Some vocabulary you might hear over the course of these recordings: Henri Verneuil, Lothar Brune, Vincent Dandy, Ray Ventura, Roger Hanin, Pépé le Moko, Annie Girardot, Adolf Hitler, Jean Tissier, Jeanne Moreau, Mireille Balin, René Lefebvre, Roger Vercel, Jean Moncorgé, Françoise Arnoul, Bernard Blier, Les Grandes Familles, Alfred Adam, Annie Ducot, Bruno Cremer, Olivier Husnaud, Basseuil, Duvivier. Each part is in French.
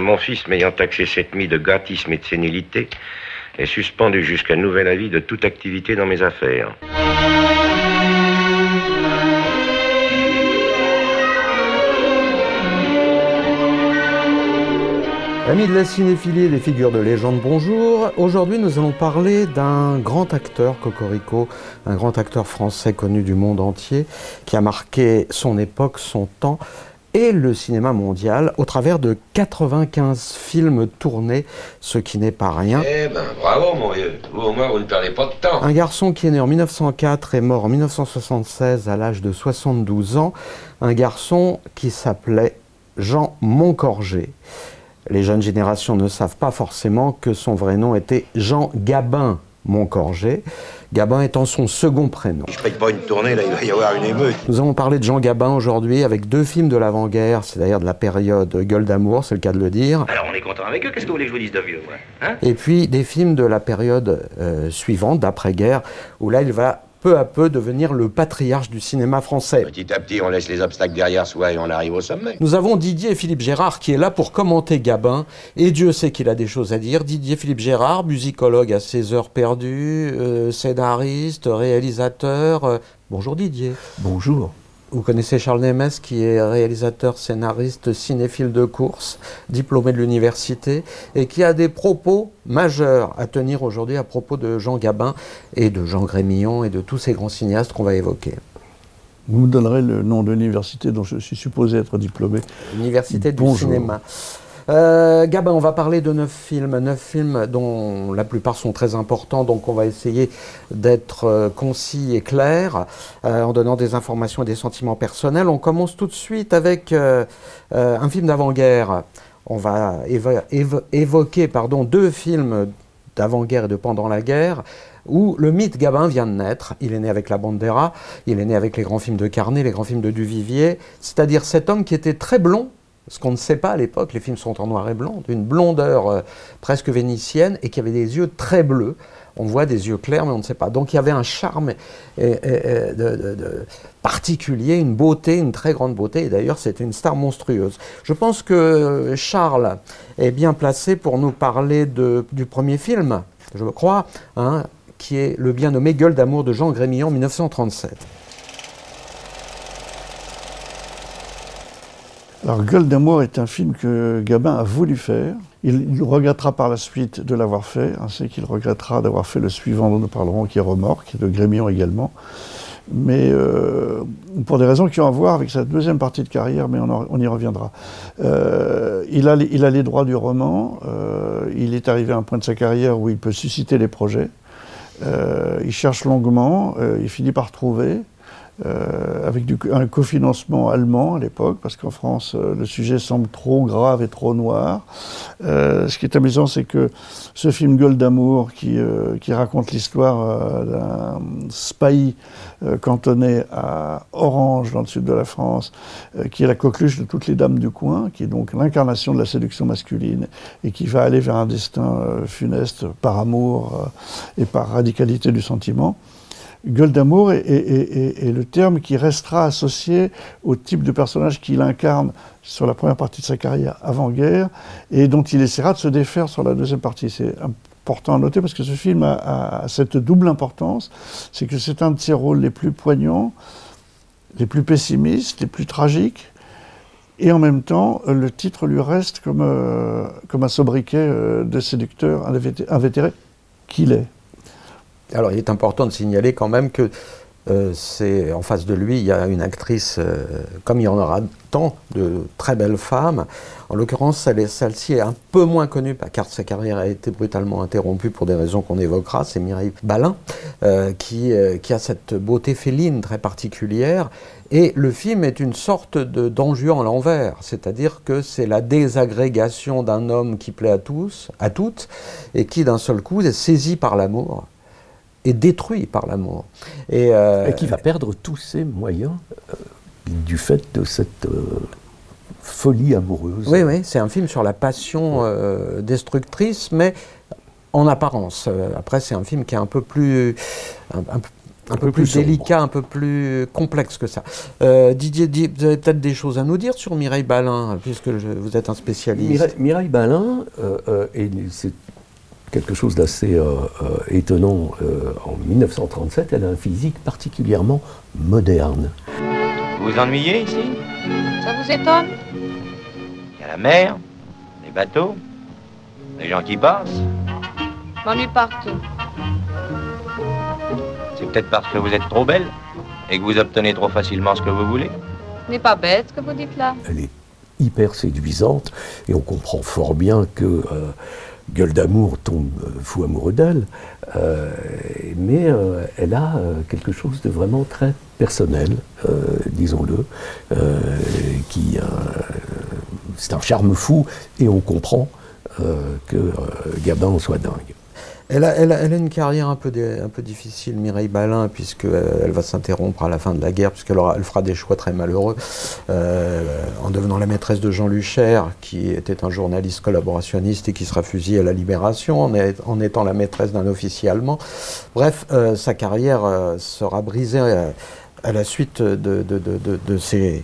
Mon fils, m'ayant taxé cette nuit de gâtisme et de sénilité, est suspendu jusqu'à nouvel avis de toute activité dans mes affaires. Amis de la cinéphilie et des figures de légende, bonjour. Aujourd'hui, nous allons parler d'un grand acteur, Cocorico, un grand acteur français connu du monde entier, qui a marqué son époque, son temps et le cinéma mondial au travers de 95 films tournés, ce qui n'est pas rien. Eh ben, bravo mon vieux, vous au moins vous ne perdez pas de temps. Un garçon qui est né en 1904 et mort en 1976 à l'âge de 72 ans, un garçon qui s'appelait Jean Moncorgé. Les jeunes générations ne savent pas forcément que son vrai nom était Jean Gabin Moncorgé, Gabin étant son second prénom. Je paye pas une tournée, là, il va y avoir une émeute. Nous allons parler de Jean Gabin aujourd'hui avec deux films de l'avant-guerre, c'est-à-dire de la période Gueule d'amour, c'est le cas de le dire. Alors on est content avec eux, qu'est-ce que vous voulez que je vous dise de vieux, moi, hein? Et puis des films de la période suivante, d'après-guerre, où là il va peu à peu devenir le patriarche du cinéma français. Petit à petit, on laisse les obstacles derrière soi et on arrive au sommet. Nous avons Didier Philippe Gérard qui est là pour commenter Gabin, et Dieu sait qu'il a des choses à dire. Didier Philippe Gérard, musicologue à ses heures perdues, scénariste, réalisateur. Bonjour Didier. Bonjour. Vous connaissez Charles Nemes qui est réalisateur, scénariste, cinéphile de course, diplômé de l'université et qui a des propos majeurs à tenir aujourd'hui à propos de Jean Gabin et de Jean Grémillon et de tous ces grands cinéastes qu'on va évoquer. Vous me donnerez le nom de l'université dont je suis supposé être diplômé. Université du cinéma. Gabin, on va parler de 9 films dont la plupart sont très importants, donc on va essayer d'être concis et clair en donnant des informations et des sentiments personnels. On commence tout de suite avec un film d'avant-guerre. On va évoquer deux films d'avant-guerre et de pendant la guerre, où le mythe Gabin vient de naître. Il est né avec La Bandera, il est né avec les grands films de Carné, les grands films de Duvivier, c'est-à-dire cet homme qui était très blond, ce qu'on ne sait pas à l'époque, les films sont en noir et blanc, d'une blondeur presque vénitienne et qui avait des yeux très bleus. On voit des yeux clairs, mais on ne sait pas. Donc il y avait un charme particulier, une beauté, une très grande beauté. Et d'ailleurs, c'était une star monstrueuse. Je pense que Charles est bien placé pour nous parler du premier film, je crois, hein, qui est le bien nommé Gueule d'amour de Jean Grémillon, 1937. Alors, Gueule d'amour est un film que Gabin a voulu faire. Il regrettera par la suite de l'avoir fait, ainsi qu'il regrettera d'avoir fait le suivant dont nous parlerons, qui est Remorques, de Grémillon également. Mais pour des raisons qui ont à voir avec sa deuxième partie de carrière, mais on y reviendra. Il a les droits du roman, il est arrivé à un point de sa carrière où il peut susciter les projets. Il cherche longuement, il finit par trouver. Avec un cofinancement allemand à l'époque, parce qu'en France, le sujet semble trop grave et trop noir. Ce qui est amusant, c'est que ce film Gueule d'amour, qui raconte l'histoire d'un spahis cantonné à Orange, dans le sud de la France, qui est la coqueluche de toutes les dames du coin, qui est donc l'incarnation de la séduction masculine, et qui va aller vers un destin funeste par amour et par radicalité du sentiment. Gueule d'amour est le terme qui restera associé au type de personnage qu'il incarne sur la première partie de sa carrière avant-guerre et dont il essaiera de se défaire sur la deuxième partie. C'est important à noter parce que ce film a cette double importance, c'est que c'est un de ses rôles les plus poignants, les plus pessimistes, les plus tragiques. Et en même temps, le titre lui reste comme un sobriquet de séducteur invétéré qu'il est. Alors, il est important de signaler quand même que en face de lui, il y a une actrice, comme il y en aura tant, de très belles femmes. En l'occurrence, celle-ci est un peu moins connue, car sa carrière a été brutalement interrompue pour des raisons qu'on évoquera. C'est Mireille Balin, qui a cette beauté féline très particulière. Et le film est une sorte d'Anjou à l'envers, c'est-à-dire que c'est la désagrégation d'un homme qui plaît à tous, à toutes, et qui d'un seul coup est saisi par l'amour. Est détruit par l'amour. Et qui va perdre tous ses moyens du fait de cette folie amoureuse. Oui, c'est un film sur la passion destructrice, mais en apparence. Après, c'est un film qui est un peu plus... un peu plus délicat, un peu plus complexe que ça. Didier, vous avez peut-être des choses à nous dire sur Mireille Balin, puisque vous êtes un spécialiste. Mireille Balin, et c'est quelque chose d'assez étonnant, en 1937, elle a un physique particulièrement moderne. Vous vous ennuyez ici? Ça vous étonne? Il y a la mer, les bateaux, les gens qui passent. Je m'ennuie partout. C'est peut-être parce que vous êtes trop belle et que vous obtenez trop facilement ce que vous voulez. Ce n'est pas bête ce que vous dites là. Elle est hyper séduisante et on comprend fort bien que Gueule d'amour tombe fou amoureux d'elle. Mais elle a quelque chose de vraiment très personnel, disons-le, qui c'est un charme fou et on comprend que Gabin en soit dingue. Elle a une carrière un peu difficile, Mireille Balin, puisqu'elle va s'interrompre à la fin de la guerre, puisqu'elle fera des choix très malheureux, en devenant la maîtresse de Jean Luchère, qui était un journaliste collaborationniste et qui sera fusillé à la Libération, en étant la maîtresse d'un officier allemand. Bref, sa carrière sera brisée à la suite de ces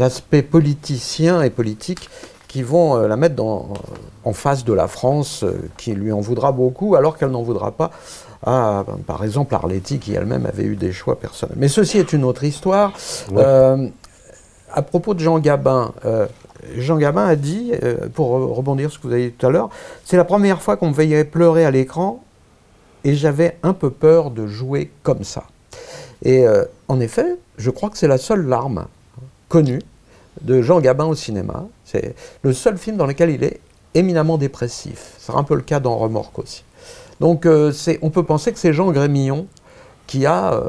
aspects politiciens et politiques qui vont la mettre en face de la France, qui lui en voudra beaucoup, alors qu'elle n'en voudra pas à, par exemple, Arletty, qui elle-même avait eu des choix personnels. Mais ceci est une autre histoire. Ouais. À propos de Jean Gabin, Jean Gabin a dit, pour rebondir sur ce que vous avez dit tout à l'heure, « C'est la première fois qu'on me voyait pleurer à l'écran, et j'avais un peu peur de jouer comme ça. » Et en effet, je crois que c'est la seule larme connue de Jean Gabin au cinéma. C'est le seul film dans lequel il est éminemment dépressif. C'est un peu le cas dans Remorques aussi. Donc on peut penser que c'est Jean Grémillon qui a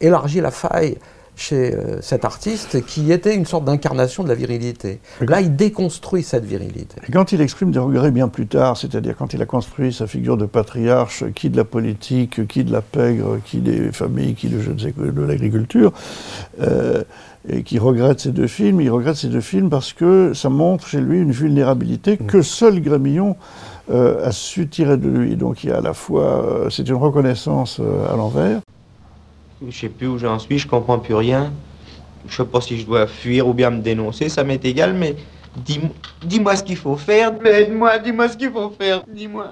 élargi la faille chez cet artiste qui était une sorte d'incarnation de la virilité. Là, il déconstruit cette virilité. Et quand il exprime des regrets bien plus tard, c'est-à-dire quand il a construit sa figure de patriarche, qui de la politique, qui de la pègre, qui des familles, qui de je ne sais quoi, de l'agriculture, et qui regrette ces deux films. Il regrette ces deux films parce que ça montre chez lui une vulnérabilité que seul Grémillon a su tirer de lui. Donc il y a à la fois... c'est une reconnaissance à l'envers. Je ne sais plus où j'en suis, je ne comprends plus rien. Je ne sais pas si je dois fuir ou bien me dénoncer, ça m'est égal, mais dis-moi ce qu'il faut faire. Aide-moi, dis-moi ce qu'il faut faire, dis-moi.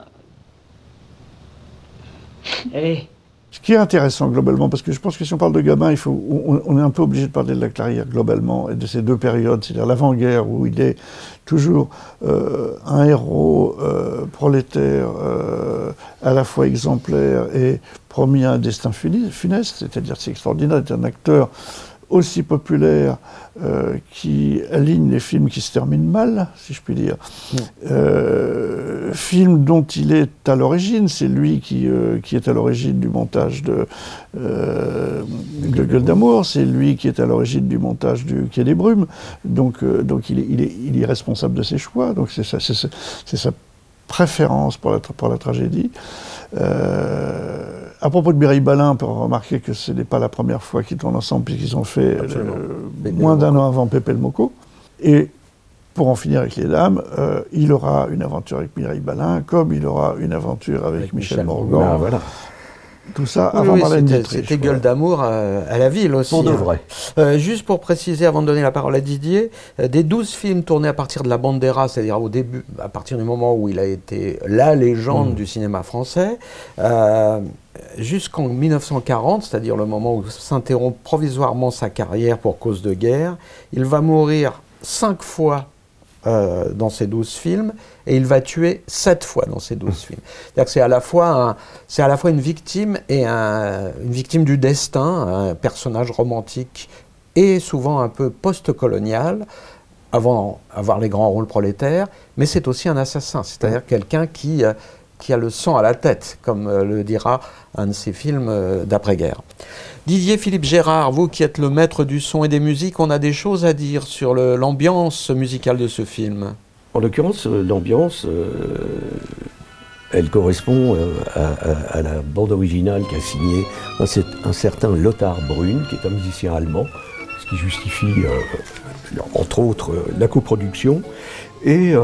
Allez. Ce qui est intéressant globalement, parce que je pense que si on parle de Gabin, on est un peu obligé de parler de la carrière globalement et de ces deux périodes, c'est-à-dire l'avant-guerre où il est toujours un héros prolétaire, à la fois exemplaire et promis à un destin funeste, c'est-à-dire c'est extraordinaire, c'est un acteur aussi populaire qui aligne les films qui se terminent mal, si je puis dire. Film dont il est à l'origine, c'est lui qui est à l'origine du montage de Gueule d'amour, c'est lui qui est à l'origine du montage du Quai des Brumes, donc il est responsable de ses choix, donc c'est sa préférence pour la tragédie. À propos de Mireille Balin, on peut remarquer que ce n'est pas la première fois qu'ils tournent ensemble, puisqu'ils ont fait moins d'un an avant Pépé le Moko. Et pour en finir avec les dames, il aura une aventure avec Mireille Balin, comme il aura une aventure avec Michèle Morgan. Ah, voilà. Tout ça avant Marlène Dietrich. C'était Gueule d'amour à la ville aussi. Pour de vrai. Juste pour préciser, avant de donner la parole à Didier, des 12 films tournés à partir de La Bandera, c'est-à-dire au début, à partir du moment où il a été la légende du cinéma français, jusqu'en 1940, c'est-à-dire le moment où s'interrompt provisoirement sa carrière pour cause de guerre, il va mourir 5 fois dans ces 12 films, et il va tuer 7 fois dans ces 12 films. C'est-à-dire que c'est à la fois une victime et une victime du destin, un personnage romantique et souvent un peu post-colonial, avant d'avoir les grands rôles prolétaires, mais c'est aussi un assassin, c'est-à-dire quelqu'un qui a le sang à la tête, comme le dira un de ses films d'après-guerre. Didier Philippe Gérard, vous qui êtes le maître du son et des musiques, on a des choses à dire sur l'ambiance musicale de ce film. En l'occurrence, l'ambiance, elle correspond à la bande originale qu'a signée un certain Lothar Brune, qui est un musicien allemand, ce qui justifie, entre autres, la coproduction. Et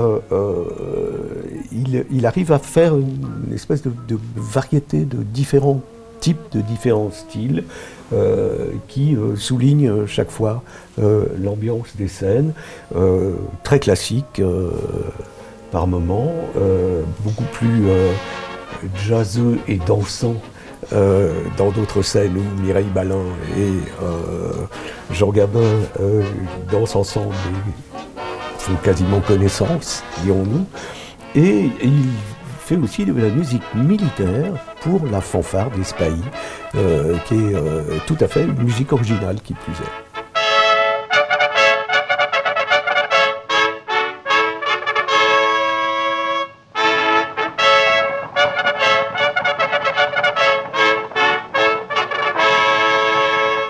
il arrive à faire une espèce de variété de différents types, de différents styles qui soulignent chaque fois l'ambiance des scènes, très classique par moments, beaucoup plus jazzeux et dansant dans d'autres scènes où Mireille Balin et Jean Gabin dansent ensemble et font quasiment connaissance, dirons-nous. Et il fait aussi de la musique militaire pour la fanfare des Spahis, qui est tout à fait une musique originale qui plus est.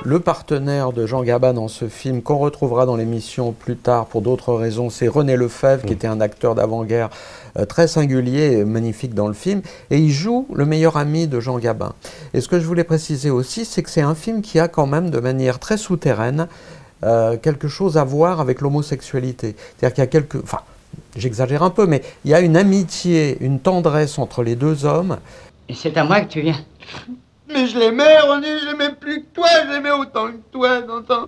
Le partenaire de Jean Gabin dans ce film, qu'on retrouvera dans l'émission plus tard pour d'autres raisons, c'est René Lefebvre, qui était un acteur d'avant-guerre très singulier et magnifique dans le film. Et il joue le meilleur ami de Jean Gabin. Et ce que je voulais préciser aussi, c'est que c'est un film qui a quand même, de manière très souterraine, quelque chose à voir avec l'homosexualité. C'est-à-dire qu'il y a Enfin, j'exagère un peu, mais il y a une amitié, une tendresse entre les deux hommes. Et c'est à moi que tu viens. Mais je l'aimais, René, je l'aimais plus que toi, je l'aimais autant que toi, t'entends.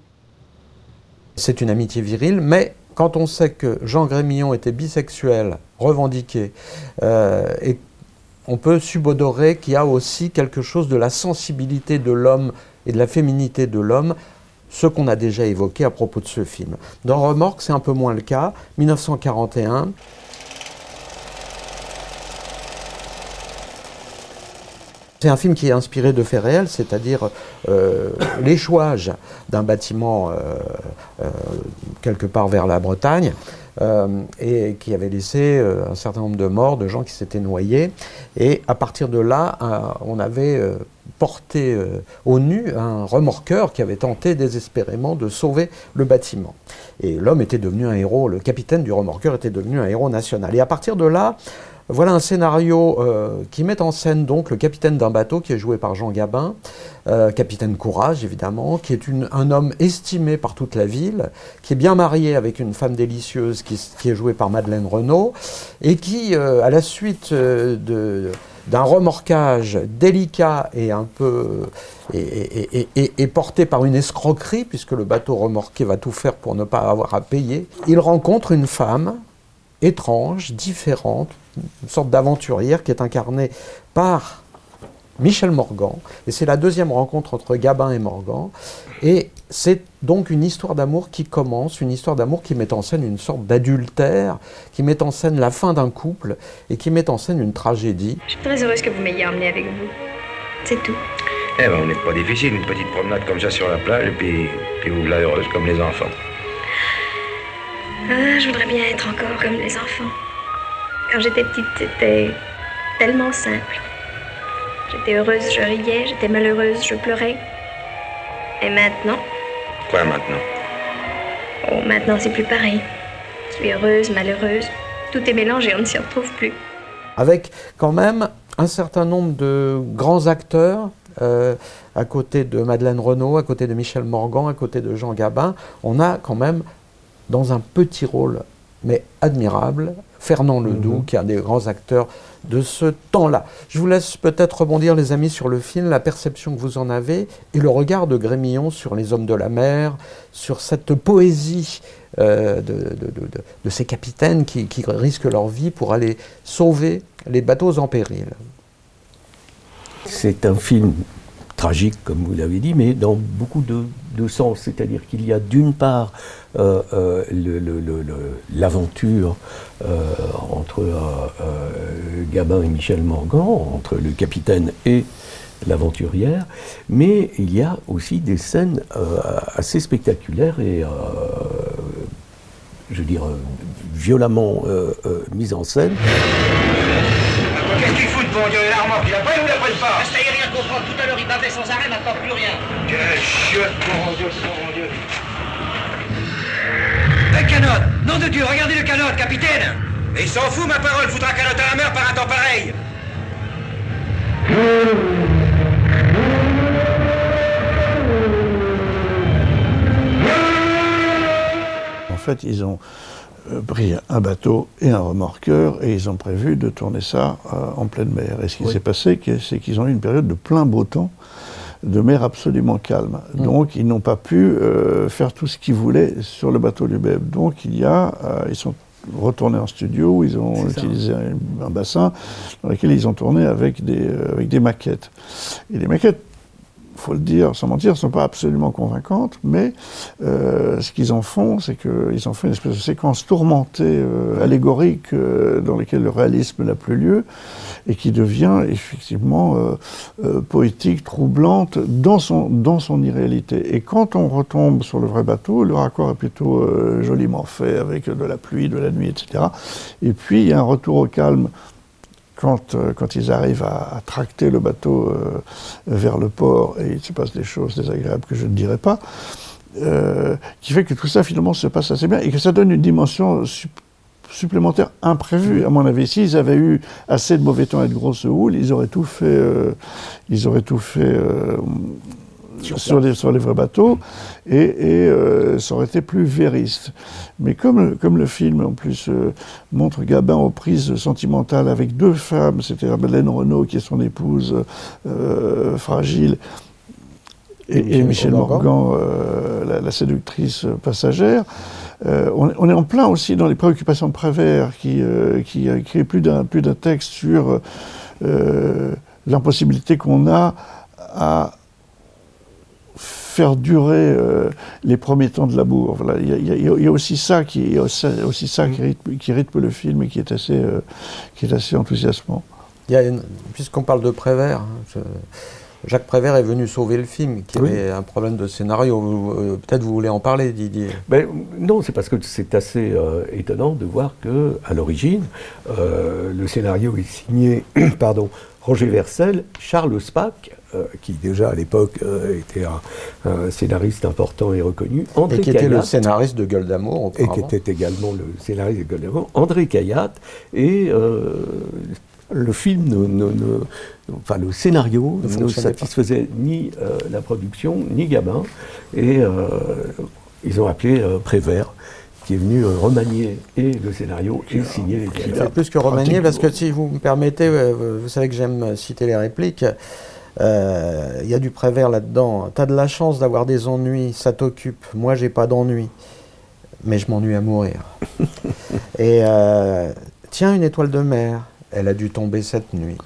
C'est une amitié virile, mais quand on sait que Jean Grémillon était bisexuel, revendiqué, et on peut subodorer qu'il y a aussi quelque chose de la sensibilité de l'homme et de la féminité de l'homme, ce qu'on a déjà évoqué à propos de ce film. Dans Remorques, c'est un peu moins le cas, 1941... C'est un film qui est inspiré de faits réels, c'est-à-dire l'échouage d'un bâtiment quelque part vers la Bretagne et qui avait laissé un certain nombre de morts, de gens qui s'étaient noyés. Et à partir de là, on avait porté au nu un remorqueur qui avait tenté désespérément de sauver le bâtiment. Et l'homme était devenu un héros, le capitaine du remorqueur était devenu un héros national. Et à partir de là, voilà un scénario qui met en scène donc le capitaine d'un bateau qui est joué par Jean Gabin, capitaine Courage évidemment, qui est un homme estimé par toute la ville, qui est bien marié avec une femme délicieuse qui est jouée par Madeleine Renaud, et qui, à la suite d'un remorquage délicat et un peu et porté par une escroquerie, puisque le bateau remorqué va tout faire pour ne pas avoir à payer, il rencontre une femme étrange, différente, une sorte d'aventurière qui est incarnée par Michèle Morgan. Et c'est la deuxième rencontre entre Gabin et Morgan. Et c'est donc une histoire d'amour qui commence, une histoire d'amour qui met en scène une sorte d'adultère, qui met en scène la fin d'un couple et qui met en scène une tragédie. Je suis très heureuse que vous m'ayez emmenée avec vous. C'est tout. Eh ben, on n'est pas difficile, une petite promenade comme ça sur la plage, et puis vous la heureuse comme les enfants. Ah, je voudrais bien être encore comme les enfants. Quand j'étais petite, c'était tellement simple. J'étais heureuse, je riais. J'étais malheureuse, je pleurais. Et maintenant? Quoi maintenant? Oh, maintenant, c'est plus pareil. Je suis heureuse, malheureuse. Tout est mélangé, on ne s'y retrouve plus. Avec quand même un certain nombre de grands acteurs, à côté de Madeleine Renaud, à côté de Michèle Morgan, à côté de Jean Gabin, on a quand même, dans un petit rôle, mais admirable, Fernand Ledoux, qui est un des grands acteurs de ce temps-là. Je vous laisse peut-être rebondir, les amis, sur le film, la perception que vous en avez, et le regard de Grémillon sur les hommes de la mer, sur cette poésie de ces capitaines qui risquent leur vie pour aller sauver les bateaux en péril. C'est un film tragique, comme vous l'avez dit, mais dans beaucoup de sens. C'est-à-dire qu'il y a d'une part l'aventure entre Gabin et Michèle Morgan, entre le capitaine et l'aventurière, mais il y a aussi des scènes assez spectaculaires et, je veux dire, violemment mises en scène. Qu'est-ce qu'il fout de bon Dieu? La remorque, il la prenne ou il la prenne pas? Ça y est, rien comprend. Tout à l'heure, il bavait sans arrêt, maintenant plus rien. Quel chiotte, mon Dieu, mon Dieu. Un canot! Nom de Dieu, regardez le canot, capitaine! Mais il s'en fout, ma parole, foutra canot à la mer par un temps pareil! En fait, ils ont pris un bateau et un remorqueur et ils ont prévu de tourner ça en pleine mer. Et ce qui s'est passé, c'est qu'ils ont eu une période de plein beau temps, de mer absolument calme. Donc ils n'ont pas pu faire tout ce qu'ils voulaient sur le bateau lui-même. Donc ils sont retournés en studio, ils ont utilisé un bassin dans lequel ils ont tourné avec des maquettes. Et les maquettes, il faut le dire, sans mentir, ne sont pas absolument convaincantes, mais ce qu'ils en font, c'est qu'ils en font une espèce de séquence tourmentée, allégorique, dans laquelle le réalisme n'a plus lieu, et qui devient effectivement poétique, troublante, dans son irréalité. Et quand on retombe sur le vrai bateau, le raccord est plutôt joliment fait, avec de la pluie, de la nuit, etc. Et puis il y a un retour au calme. Quand ils arrivent à tracter le bateau vers le port, et il se passe des choses désagréables que je ne dirai pas, qui fait que tout ça finalement se passe assez bien, et que ça donne une dimension supplémentaire imprévue. À mon avis, s'ils avaient eu assez de mauvais temps et de grosses houles, ils auraient tout fait, sur les vrais bateaux, et ça aurait été plus vériste. Mais comme le film, en plus, montre Gabin aux prises sentimentales avec deux femmes, c'était Madeleine Renaud, qui est son épouse fragile, et Michèle Morgan, la séductrice passagère, on est en plein aussi dans les préoccupations de Prévert, qui a écrit plus d'un texte sur l'impossibilité qu'on a à faire durer les premiers temps de l'amour. Voilà. Il y a aussi ça qui rythme le film et qui est assez enthousiasmant. Puisqu'on parle de Prévert, Jacques Prévert est venu sauver le film, qui avait un problème de scénario. Peut-être vous voulez en parler, Didier. Mais non, c'est parce que c'est assez étonnant de voir que, à l'origine, le scénario est signé Roger Vercel, Charles Spaak, qui déjà à l'époque était un scénariste important et reconnu. André Cayatte, était le scénariste de Gueule d'amour. Et qui était également le scénariste de Gueule d'amour. André Cayatte et le film, le scénario ne satisfaisait ni la production, ni Gabin. Et ils ont appelé Prévert, qui est venu remanier et le scénario et signer les crédits. C'est plus que remanier, parce que si vous me permettez, vous savez que j'aime citer les répliques. Il y a du Prévert là-dedans. T'as de la chance d'avoir des ennuis, ça t'occupe. Moi, j'ai pas d'ennuis, mais je m'ennuie à mourir. Et tiens, une étoile de mer, elle a dû tomber cette nuit.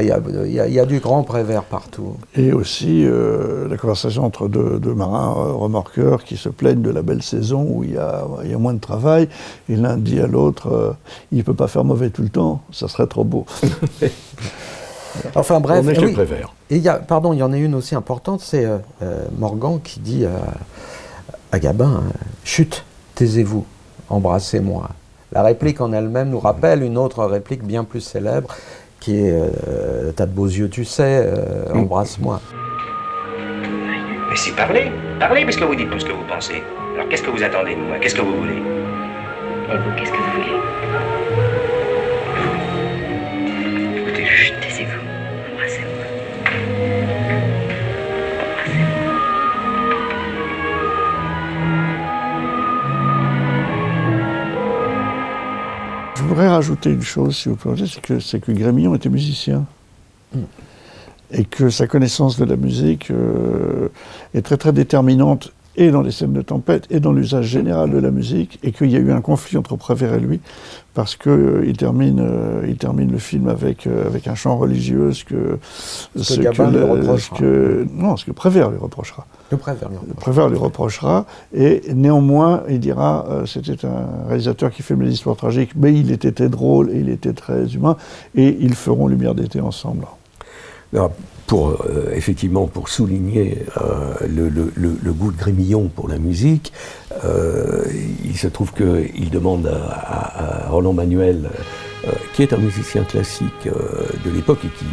Il y a du grand Prévert partout. Et aussi la conversation entre deux marins remorqueurs qui se plaignent de la belle saison où il y a moins de travail. Et l'un dit à l'autre, il ne peut pas faire mauvais tout le temps, ça serait trop beau. Enfin bref, il y en a une aussi importante, c'est Morgan qui dit à Gabin, chut, taisez-vous, embrassez-moi. La réplique en elle-même nous rappelle une autre réplique bien plus célèbre, qui est t'as de beaux yeux, tu sais, embrasse-moi. Mais si parlez, puisque vous dites tout ce que vous pensez. Alors qu'est-ce que vous attendez de moi ? Qu'est-ce que vous voulez ? Et vous, qu'est-ce que vous voulez ? Je voudrais rajouter une chose, si vous permettez, c'est que Grémillon était musicien. Et que sa connaissance de la musique est très très déterminante, et dans les scènes de tempête, et dans l'usage général de la musique, et qu'il y a eu un conflit entre Prévert et lui, parce qu'il termine le film avec un chant religieux, ce que Prévert lui reprochera. Prévert lui reprochera, et néanmoins, il dira, c'était un réalisateur qui filme les histoires tragiques, mais il était très drôle, et il était très humain, et ils feront Lumière d'été ensemble. Alors, pour souligner le goût de Grémillon pour la musique, il se trouve qu'il demande à Roland Manuel, qui est un musicien classique de l'époque, et qui,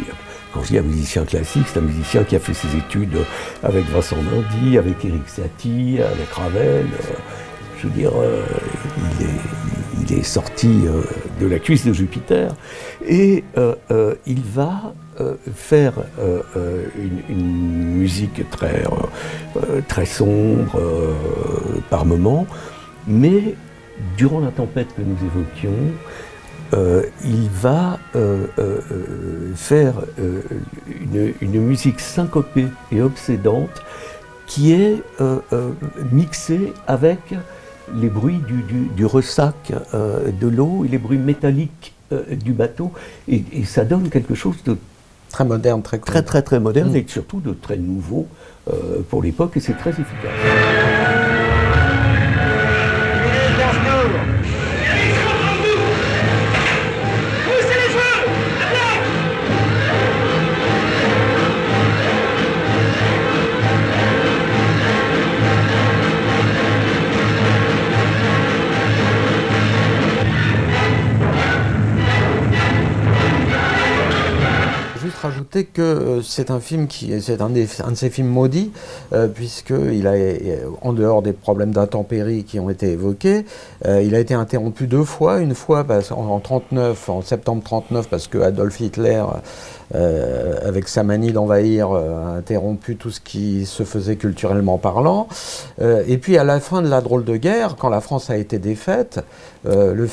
quand je dis un musicien classique, c'est un musicien qui a fait ses études avec Vincent Dandy, avec Éric Satie, avec Ravel. Je veux dire, il est sorti de la cuisse de Jupiter, et il va faire une musique très sombre par moments, mais durant la tempête que nous évoquions, il va faire une musique syncopée et obsédante qui est mixée avec les bruits du ressac de l'eau et les bruits métalliques du bateau, et ça donne quelque chose de très moderne, très moderne, et surtout de très nouveau pour l'époque, et c'est très efficace. Ajouter que c'est un film un de ces films maudits, puisqu'il a, en dehors des problèmes d'intempéries qui ont été évoqués, il a été interrompu deux fois, une fois en septembre 1939, parce que Adolf Hitler, avec sa manie d'envahir, a interrompu tout ce qui se faisait culturellement parlant, et puis à la fin de La Drôle de Guerre, quand la France a été défaite, le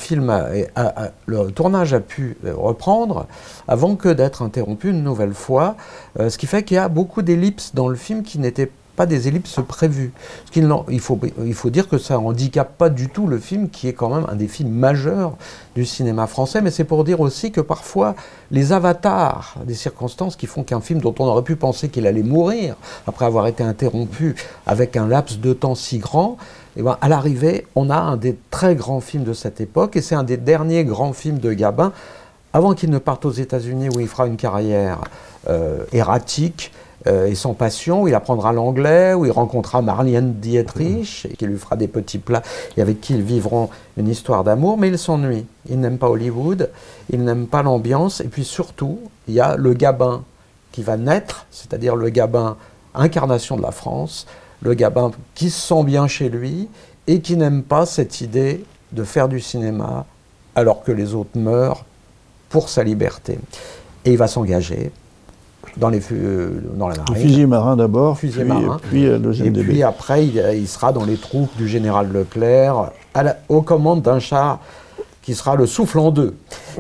tournage a pu reprendre avant que d'être interrompu une nouvelle fois, ce qui fait qu'il y a beaucoup d'ellipses dans le film qui n'étaient pas des ellipses prévues. Il faut dire que ça handicape pas du tout le film, qui est quand même un des films majeurs du cinéma français, mais c'est pour dire aussi que parfois les avatars des circonstances qui font qu'un film dont on aurait pu penser qu'il allait mourir après avoir été interrompu avec un laps de temps si grand, eh ben, à l'arrivée, on a un des très grands films de cette époque, et c'est un des derniers grands films de Gabin, avant qu'il ne parte aux États-Unis où il fera une carrière erratique et sans passion, où il apprendra l'anglais, où il rencontrera Marlene Dietrich, et qui lui fera des petits plats et avec qui ils vivront une histoire d'amour, mais il s'ennuie. Il n'aime pas Hollywood, il n'aime pas l'ambiance, et puis surtout, il y a le Gabin qui va naître, c'est-à-dire le Gabin incarnation de la France, le Gabin qui se sent bien chez lui et qui n'aime pas cette idée de faire du cinéma alors que les autres meurent pour sa liberté. Et il va s'engager dans la marine. Fusil marin d'abord, puis le GMDB. Et puis après, il sera dans les troupes du général Leclerc, aux commandes d'un char qui sera le souffle en deux.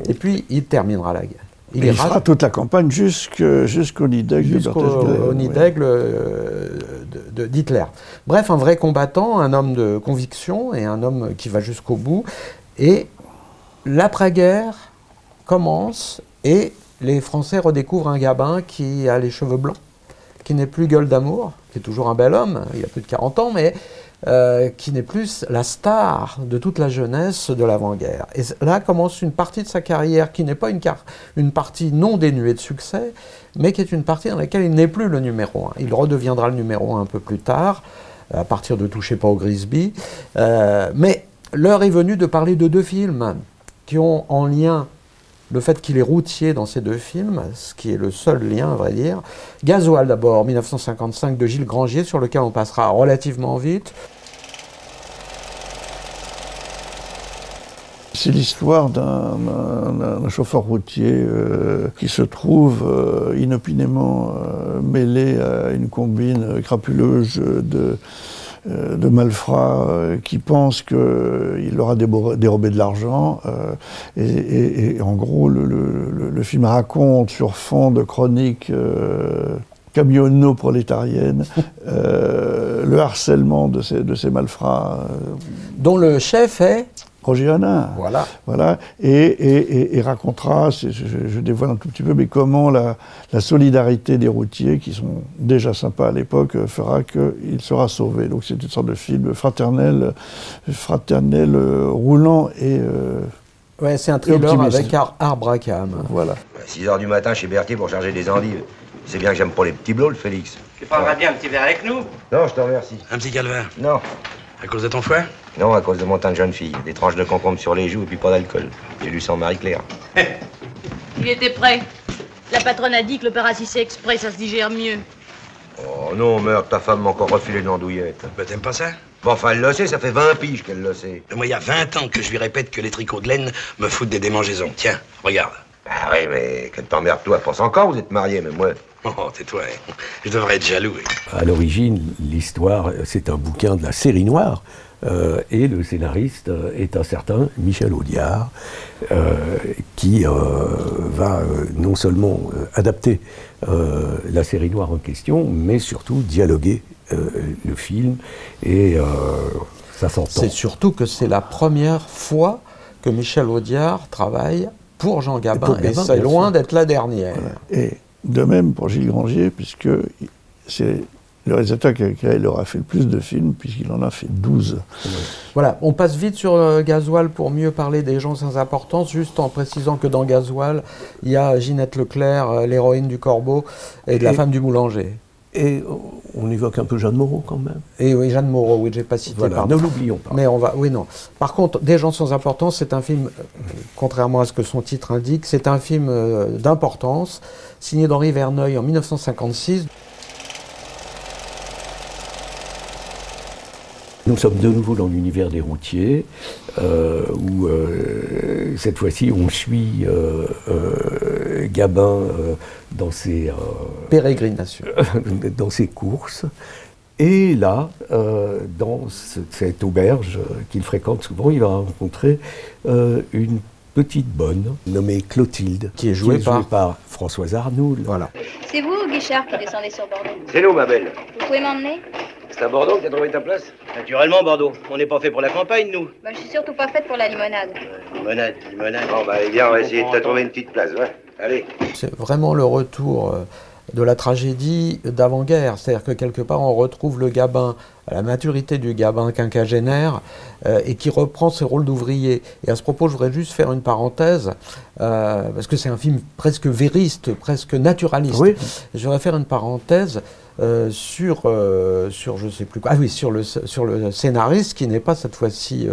Et puis, il terminera la guerre. Il fera toute la campagne jusqu'au nid d'aigle d'Hitler. Bref, un vrai combattant, un homme de conviction et un homme qui va jusqu'au bout. Et l'après-guerre commence et les Français redécouvrent un Gabin qui a les cheveux blancs, qui n'est plus Gueule d'amour, qui est toujours un bel homme, il a plus de 40 ans, mais qui n'est plus la star de toute la jeunesse de l'avant-guerre. Et là commence une partie de sa carrière qui n'est pas une partie non dénuée de succès, mais qui est une partie dans laquelle il n'est plus le numéro 1. Il redeviendra le numéro 1 un peu plus tard, à partir de Touchez pas au Grisby. Mais l'heure est venue de parler de deux films qui ont en lien le fait qu'il est routier dans ces deux films, ce qui est le seul lien, à vrai dire. Gasoil d'abord, 1955, de Gilles Grangier, sur lequel on passera relativement vite. C'est l'histoire d'un chauffeur routier qui se trouve inopinément mêlé à une combine crapuleuse de malfrats qui pense qu'il aura dérobé de l'argent. Et en gros, le film raconte sur fond de chroniques camionno-prolétariennes le harcèlement de ces malfrats. Dont le chef est Roger Hanin. Voilà. Et racontera, je dévoile un tout petit peu, mais comment la solidarité des routiers, qui sont déjà sympas à l'époque, fera qu'il sera sauvé. Donc c'est une sorte de film fraternel roulant et ouais, c'est un thriller avec Arbracam. Voilà. 6h du matin chez Berthier pour charger des endives. C'est bien que j'aime pas les petits blots, le Félix. Tu prendras bien un petit verre avec nous? Non, je te remercie. Un petit calvaire? Non. À cause de ton foie? Non, à cause de mon teint de jeune fille. Des tranches de concombre sur les joues et puis pas d'alcool. J'ai lu sans Marie-Claire. Il était prêt. La patronne a dit que le parasicé exprès, ça se digère mieux. Oh non, merde, ta femme m'a encore refilé une andouillette. Bah t'aimes pas ça? Bon, enfin, elle le sait, ça fait 20 piges qu'elle le sait. Moi, il y a 20 ans que je lui répète que les tricots de laine me foutent des démangeaisons. Tiens, regarde. Ah oui, mais que t'emmerdes-toi, pense encore, vous êtes mariés, mais moi... Oh, tais-toi, je devrais être jaloux. À l'origine, l'histoire, c'est un bouquin de la série noire Et le scénariste est un certain Michel Audiard, qui va non seulement adapter la série noire en question, mais surtout dialoguer le film, et ça s'entend. C'est surtout que c'est la première fois que Michel Audiard travaille pour Jean Gabin, et c'est loin d'être la dernière. Voilà. Et de même pour Gilles Grangier, puisque c'est le réalisateur qui aura fait le plus de films, puisqu'il en a fait 12. Voilà, on passe vite sur Gasoil pour mieux parler des gens sans importance, juste en précisant que dans Gasoil, il y a Ginette Leclerc, l'héroïne du Corbeau, et de la femme du Boulanger. Et on évoque un peu Jeanne Moreau quand même. Et oui, Jeanne Moreau, oui, je n'ai pas cité. Voilà, ne l'oublions pas. Mais on va, oui, non. Par contre, Des gens sans importance, c'est un film, contrairement à ce que son titre indique, c'est un film d'importance, signé d'Henri Verneuil en 1956. Nous sommes de nouveau dans l'univers des routiers, où cette fois-ci on suit Gabin dans ses pérégrinations, dans ses courses, et là, dans cette auberge qu'il fréquente souvent, il va rencontrer une petite bonne nommée Clotilde, qui est jouée par Françoise Arnoul. Voilà. C'est vous, Guichard, qui descendez sur Bordeaux? C'est nous, ma belle. Vous pouvez m'emmener? C'est à Bordeaux que tu as trouvé ta place? Naturellement, Bordeaux. On n'est pas fait pour la campagne, nous. Bah, je suis surtout pas faite pour la limonade. Limonade. Bon, bah, eh bien, on va essayer de te trouver une petite place, ouais. Allez. C'est vraiment le retour de la tragédie d'avant-guerre. C'est-à-dire que quelque part, on retrouve le Gabin, à la maturité du Gabin quinquagénaire, et qui reprend ses rôles d'ouvrier. Et à ce propos, je voudrais juste faire une parenthèse, parce que c'est un film presque vériste, presque naturaliste. Oui. Je voudrais faire une parenthèse. Sur je sais plus quoi, ah oui, sur le scénariste qui n'est pas cette fois-ci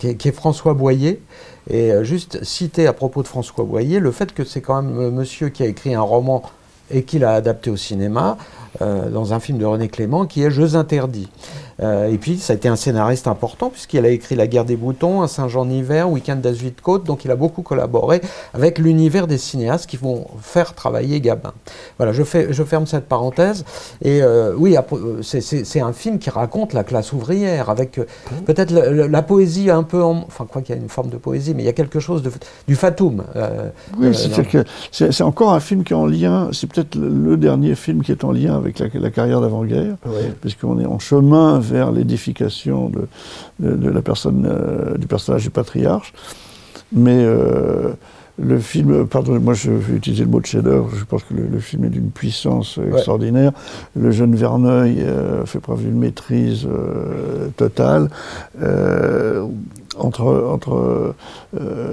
qui est François Boyer, et juste citer à propos de François Boyer le fait que c'est quand même monsieur qui a écrit un roman et qui l'a adapté au cinéma dans un film de René Clément qui est Jeux interdits, et puis ça a été un scénariste important puisqu'il a écrit La guerre des boutons, Un singe en hiver, Week-end d'Asuite-Côte, donc il a beaucoup collaboré avec l'univers des cinéastes qui vont faire travailler Gabin. Voilà, je ferme cette parenthèse, et oui, c'est un film qui raconte la classe ouvrière avec peut-être la poésie un peu, enfin quoi qu'il y a une forme de poésie, mais il y a quelque chose du fatoum. Oui, c'est encore un film qui est en lien, c'est peut-être le dernier film qui est en lien avec la carrière d'avant-guerre, oui. Puisqu'on est en chemin vers l'édification de la personne, du personnage du patriarche. Mais le film, pardon, moi je vais utiliser le mot de chef-d'œuvre, je pense que le film est d'une puissance extraordinaire. Ouais. Le jeune Verneuil fait preuve d'une maîtrise totale. Entre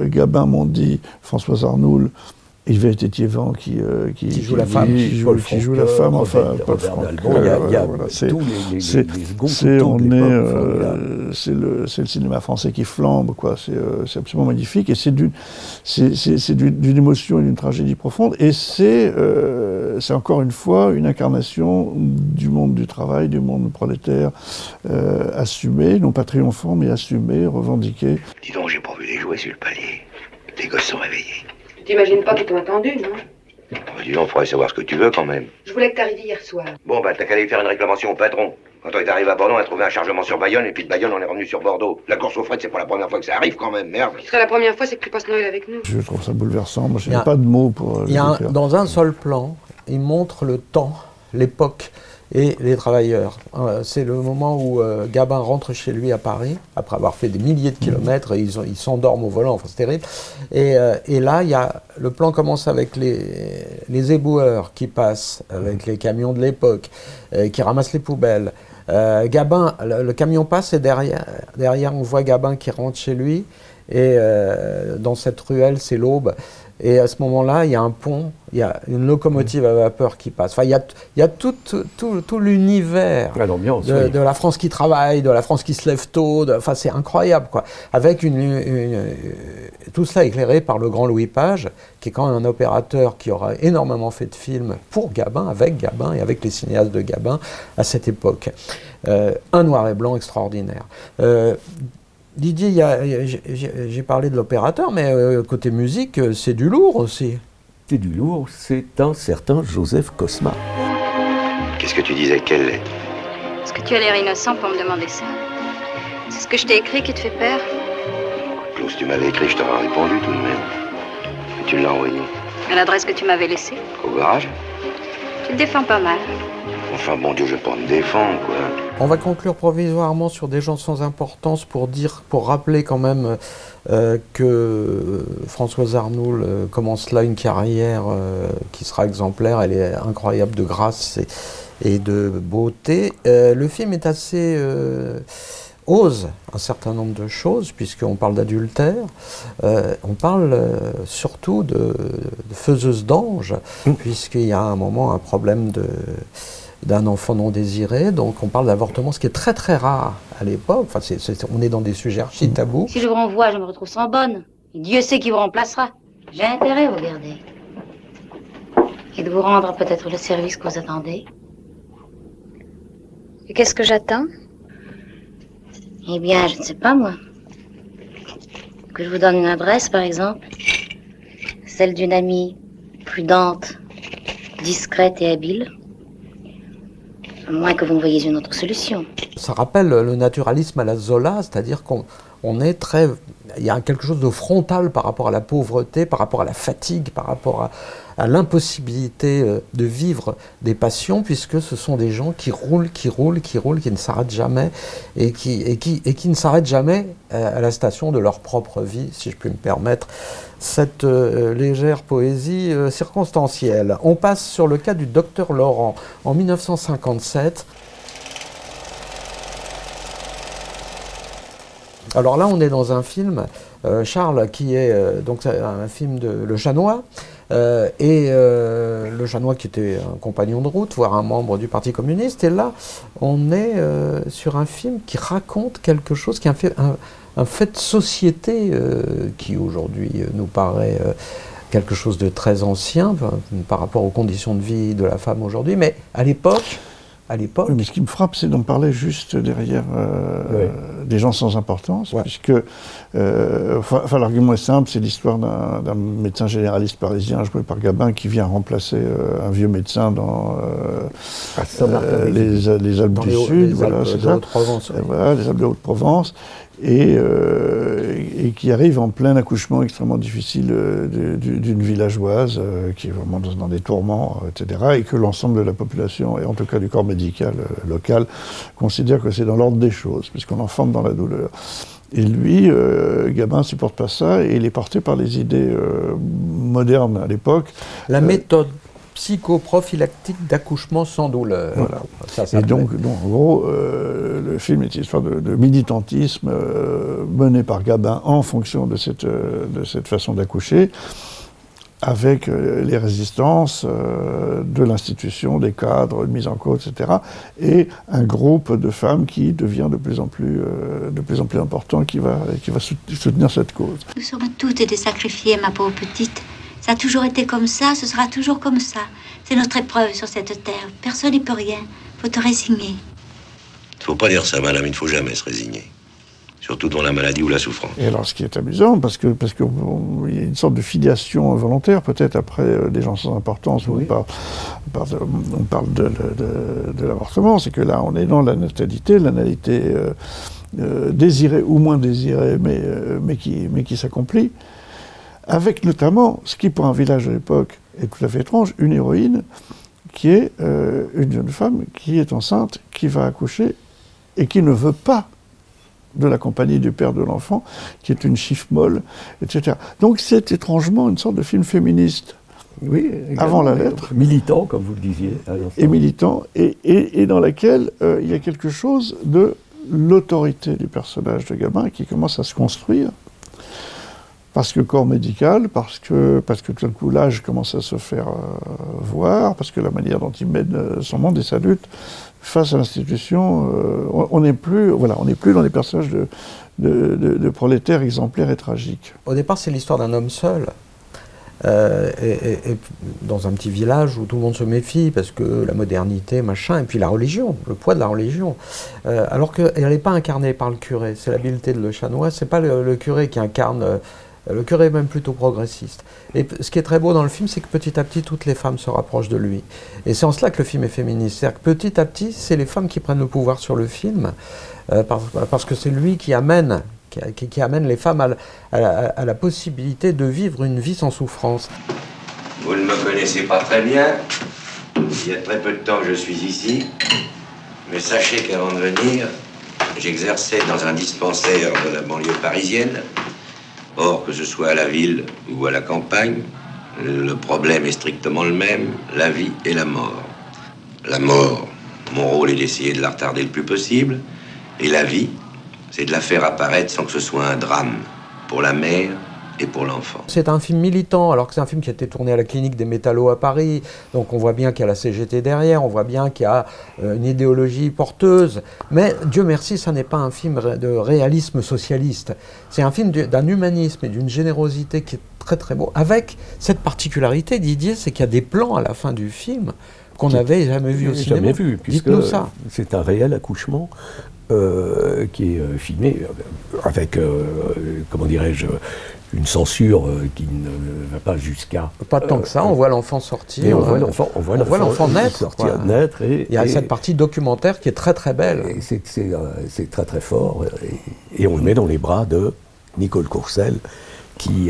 Gabin, Mondi, Françoise Arnoul, Yvette Étiévent qui joue la femme, qui joue la femme, enfin, Paul Franck. C'est le cinéma français qui flambe, quoi. C'est absolument magnifique, et c'est d'une émotion et d'une tragédie profonde, et c'est encore une fois une incarnation du monde du travail, du monde prolétaire, assumé, non pas triomphant, mais assumé, revendiqué. Dis donc, j'ai pas vu les jouets sur le palier. Les gosses sont réveillés. T'imagines pas qu'ils t'ont attendu, non? Bah, dis donc, faudrait savoir ce que tu veux, quand même. Je voulais que t'arrives hier soir. Bon, bah, t'as qu'à aller faire une réclamation au patron. Quand on est arrivé à Bordeaux, on a trouvé un chargement sur Bayonne, et puis de Bayonne, on est revenu sur Bordeaux. La course aux frettes, c'est pas la première fois que ça arrive, quand même, merde. Ce qui serait la première fois, c'est que tu passes Noël avec nous. Je trouve ça bouleversant, moi, j'ai pas de mots pour... dans un seul plan, il montre le temps, l'époque et les travailleurs. C'est le moment où Gabin rentre chez lui à Paris, après avoir fait des milliers de kilomètres, et ils s'endorment au volant, enfin c'est terrible. Et là, le plan commence avec les éboueurs qui passent, avec les camions de l'époque, qui ramassent les poubelles. Gabin, le camion passe, et derrière on voit Gabin qui rentre chez lui, et dans cette ruelle, c'est l'aube. Et à ce moment-là, il y a un pont, il y a une locomotive à vapeur qui passe. Enfin, il y a tout l'univers de la France qui travaille, de la France qui se lève tôt. Enfin, c'est incroyable, quoi. Avec tout cela éclairé par le grand Louis Page, qui est quand même un opérateur qui aura énormément fait de films pour Gabin, avec Gabin et avec les cinéastes de Gabin à cette époque. Un noir et blanc extraordinaire. Didier, j'ai parlé de l'opérateur, mais côté musique, c'est du lourd aussi. C'est du lourd, c'est un certain Joseph Cosma. Qu'est-ce que tu disais? Quelle est? Est-ce que tu as l'air innocent pour me demander ça? C'est ce que je t'ai écrit qui te fait peur? Claude, si tu m'avais écrit, je t'aurais répondu tout de même. Et tu l'as envoyé. À l'adresse que tu m'avais laissée? Au garage. Tu te défends pas mal. Enfin, bon Dieu, je vais pas me défendre, quoi. On va conclure provisoirement sur Des gens sans importance pour rappeler quand même que Françoise Arnoul commence là une carrière qui sera exemplaire. Elle est incroyable de grâce et de beauté. Le film est assez... ose un certain nombre de choses, puisqu'on parle d'adultère, on parle surtout de faiseuse d'ange, puisqu'il y a à un moment un problème d'un enfant non désiré, donc on parle d'avortement, ce qui est très très rare à l'époque, enfin, on est dans des sujets archi tabous. Si je vous renvoie, je me retrouve sans bonne, et Dieu sait qui vous remplacera. J'ai intérêt à vous garder, et de vous rendre peut-être le service que vous attendez. Et qu'est-ce que j'attends ? Eh bien, je ne sais pas, moi. Que je vous donne une adresse, par exemple. Celle d'une amie prudente, discrète et habile. À moins que vous me voyiez une autre solution. Ça rappelle le naturalisme à la Zola, c'est-à-dire qu'on est très... Il y a quelque chose de frontal par rapport à la pauvreté, par rapport à la fatigue, par rapport à l'impossibilité de vivre des passions, puisque ce sont des gens qui roulent, qui ne s'arrêtent jamais, et qui ne s'arrêtent jamais à la station de leur propre vie, si je puis me permettre cette légère poésie circonstancielle. On passe sur le cas du docteur Laurent, en 1957. Alors là, on est dans un film, Charles, qui est donc un film de Le Chanois, Le Chanois qui était un compagnon de route, voire un membre du Parti communiste, et là, on est sur un film qui raconte quelque chose, qui est un fait de société qui aujourd'hui nous paraît quelque chose de très ancien par rapport aux conditions de vie de la femme aujourd'hui, mais à l'époque... Oui, mais ce qui me frappe, c'est d'en parler juste derrière oui. Des gens sans importance, ouais. Puisque l'argument est simple, c'est l'histoire d'un médecin généraliste parisien joué par Gabin qui vient remplacer un vieux médecin dans les Alpes du Sud, les Alpes de Haute-Provence. Et qui arrive en plein accouchement extrêmement difficile d'une villageoise qui est vraiment dans des tourments, etc. Et que l'ensemble de la population, et en tout cas du corps médical local, considère que c'est dans l'ordre des choses, puisqu'on enferme dans la douleur. Et lui, Gabin ne supporte pas ça, et il est porté par les idées modernes à l'époque. La méthode psychoprophylactique d'accouchement sans douleur. Voilà. Ça et donc, en gros, le film est une histoire de militantisme mené par Gabin en fonction de cette façon d'accoucher, avec les résistances de l'institution, des cadres, une mise en cause, etc. Et un groupe de femmes qui devient de plus en plus important, qui va soutenir cette cause. Nous sommes toutes des sacrifiées, ma pauvre petite. Ça a toujours été comme ça, ce sera toujours comme ça. C'est notre épreuve sur cette terre. Personne n'y peut rien. Faut te résigner. Il ne faut pas dire ça, madame. Il ne faut jamais se résigner. Surtout dans la maladie ou la souffrance. Et alors, ce qui est amusant, parce que y a une sorte de filiation volontaire, peut-être, après Des gens sans importance, où on parle de l'avortement, c'est que là, on est dans la natalité désirée ou moins désirée, mais qui s'accomplit. Avec notamment, ce qui pour un village à l'époque est tout à fait étrange, une héroïne qui est une jeune femme qui est enceinte, qui va accoucher et qui ne veut pas de la compagnie du père de l'enfant, qui est une chiffre molle, etc. Donc c'est étrangement une sorte de film féministe. Oui, avant la lettre. Militant, comme vous le disiez. Et militant, et dans laquelle il y a quelque chose de l'autorité du personnage de Gabin qui commence à se construire. Parce que corps médical, parce que tout d'un coup l'âge commence à se faire voir, parce que la manière dont il mène son monde et sa lutte face à l'institution, on n'est plus, dans les personnages de prolétaires exemplaires et tragiques. Au départ, c'est l'histoire d'un homme seul. Et dans un petit village où tout le monde se méfie parce que la modernité, machin, et puis la religion, le poids de la religion, alors qu'elle n'est pas incarnée par le curé, c'est l'habileté de Le Chanois, c'est pas le curé qui incarne Le cœur est même plutôt progressiste. Et ce qui est très beau dans le film, c'est que petit à petit, toutes les femmes se rapprochent de lui. Et c'est en cela que le film est féministe. C'est-à-dire que petit à petit, c'est les femmes qui prennent le pouvoir sur le film, parce que c'est lui qui amène les femmes à la possibilité de vivre une vie sans souffrance. Vous ne me connaissez pas très bien. Il y a très peu de temps que je suis ici. Mais sachez qu'avant de venir, j'exerçais dans un dispensaire de la banlieue parisienne. Or, que ce soit à la ville ou à la campagne, le problème est strictement le même, la vie et la mort. La mort, mon rôle est d'essayer de la retarder le plus possible, et la vie, c'est de la faire apparaître sans que ce soit un drame pour la mère et pour l'enfant. C'est un film militant, alors que c'est un film qui a été tourné à la clinique des métallos à Paris, donc on voit bien qu'il y a la CGT derrière, on voit bien qu'il y a une idéologie porteuse, mais Dieu merci, ça n'est pas un film de réalisme socialiste, c'est un film d'un humanisme et d'une générosité qui est très très beau, avec cette particularité, Didier, c'est qu'il y a des plans à la fin du film qu'on n'avait jamais vu au cinéma. Jamais vu, puisque c'est un réel accouchement. Qui est filmé avec, comment dirais-je, une censure qui ne va pas jusqu'à... Pas tant que ça, on voit l'enfant sortir. Et on voit l'enfant naître. Il y a cette partie documentaire qui est très très belle. C'est très très fort. Et on le met dans les bras de Nicole Courcel qui...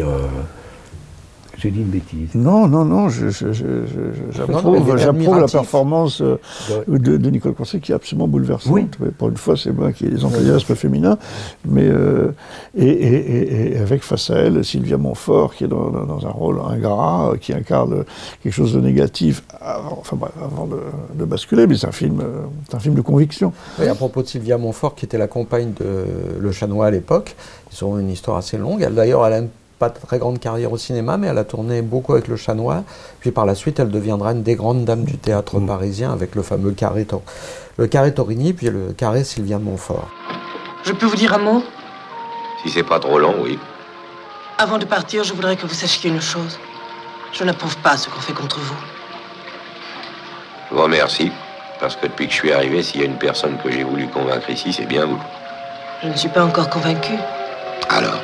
J'ai dit une bêtise. Non, j'approuve la performance de Nicole Courcel qui est absolument bouleversante. Oui. Pour une fois, c'est moi qui ai des enthousiasmes féminins. Mais, et avec face à elle, Sylvia Montfort, qui est dans un rôle ingrat, qui incarne quelque chose de négatif avant de basculer. Mais c'est un film de conviction. Oui, à propos de Sylvia Montfort, qui était la compagne de Le Chanois à l'époque, ils ont une histoire assez longue. D'ailleurs, elle a pas de très grande carrière au cinéma, mais elle a tourné beaucoup avec Le Chanois. Puis par la suite, elle deviendra une des grandes dames du théâtre parisien avec le fameux carré Torigny, puis le carré Sylvia Montfort. Je peux vous dire un mot? Si c'est pas trop long, oui. Avant de partir, je voudrais que vous sachiez une chose. Je n'approuve pas ce qu'on fait contre vous. Je vous remercie, parce que depuis que je suis arrivé, s'il y a une personne que j'ai voulu convaincre ici, c'est bien vous. Je ne suis pas encore convaincu. Alors?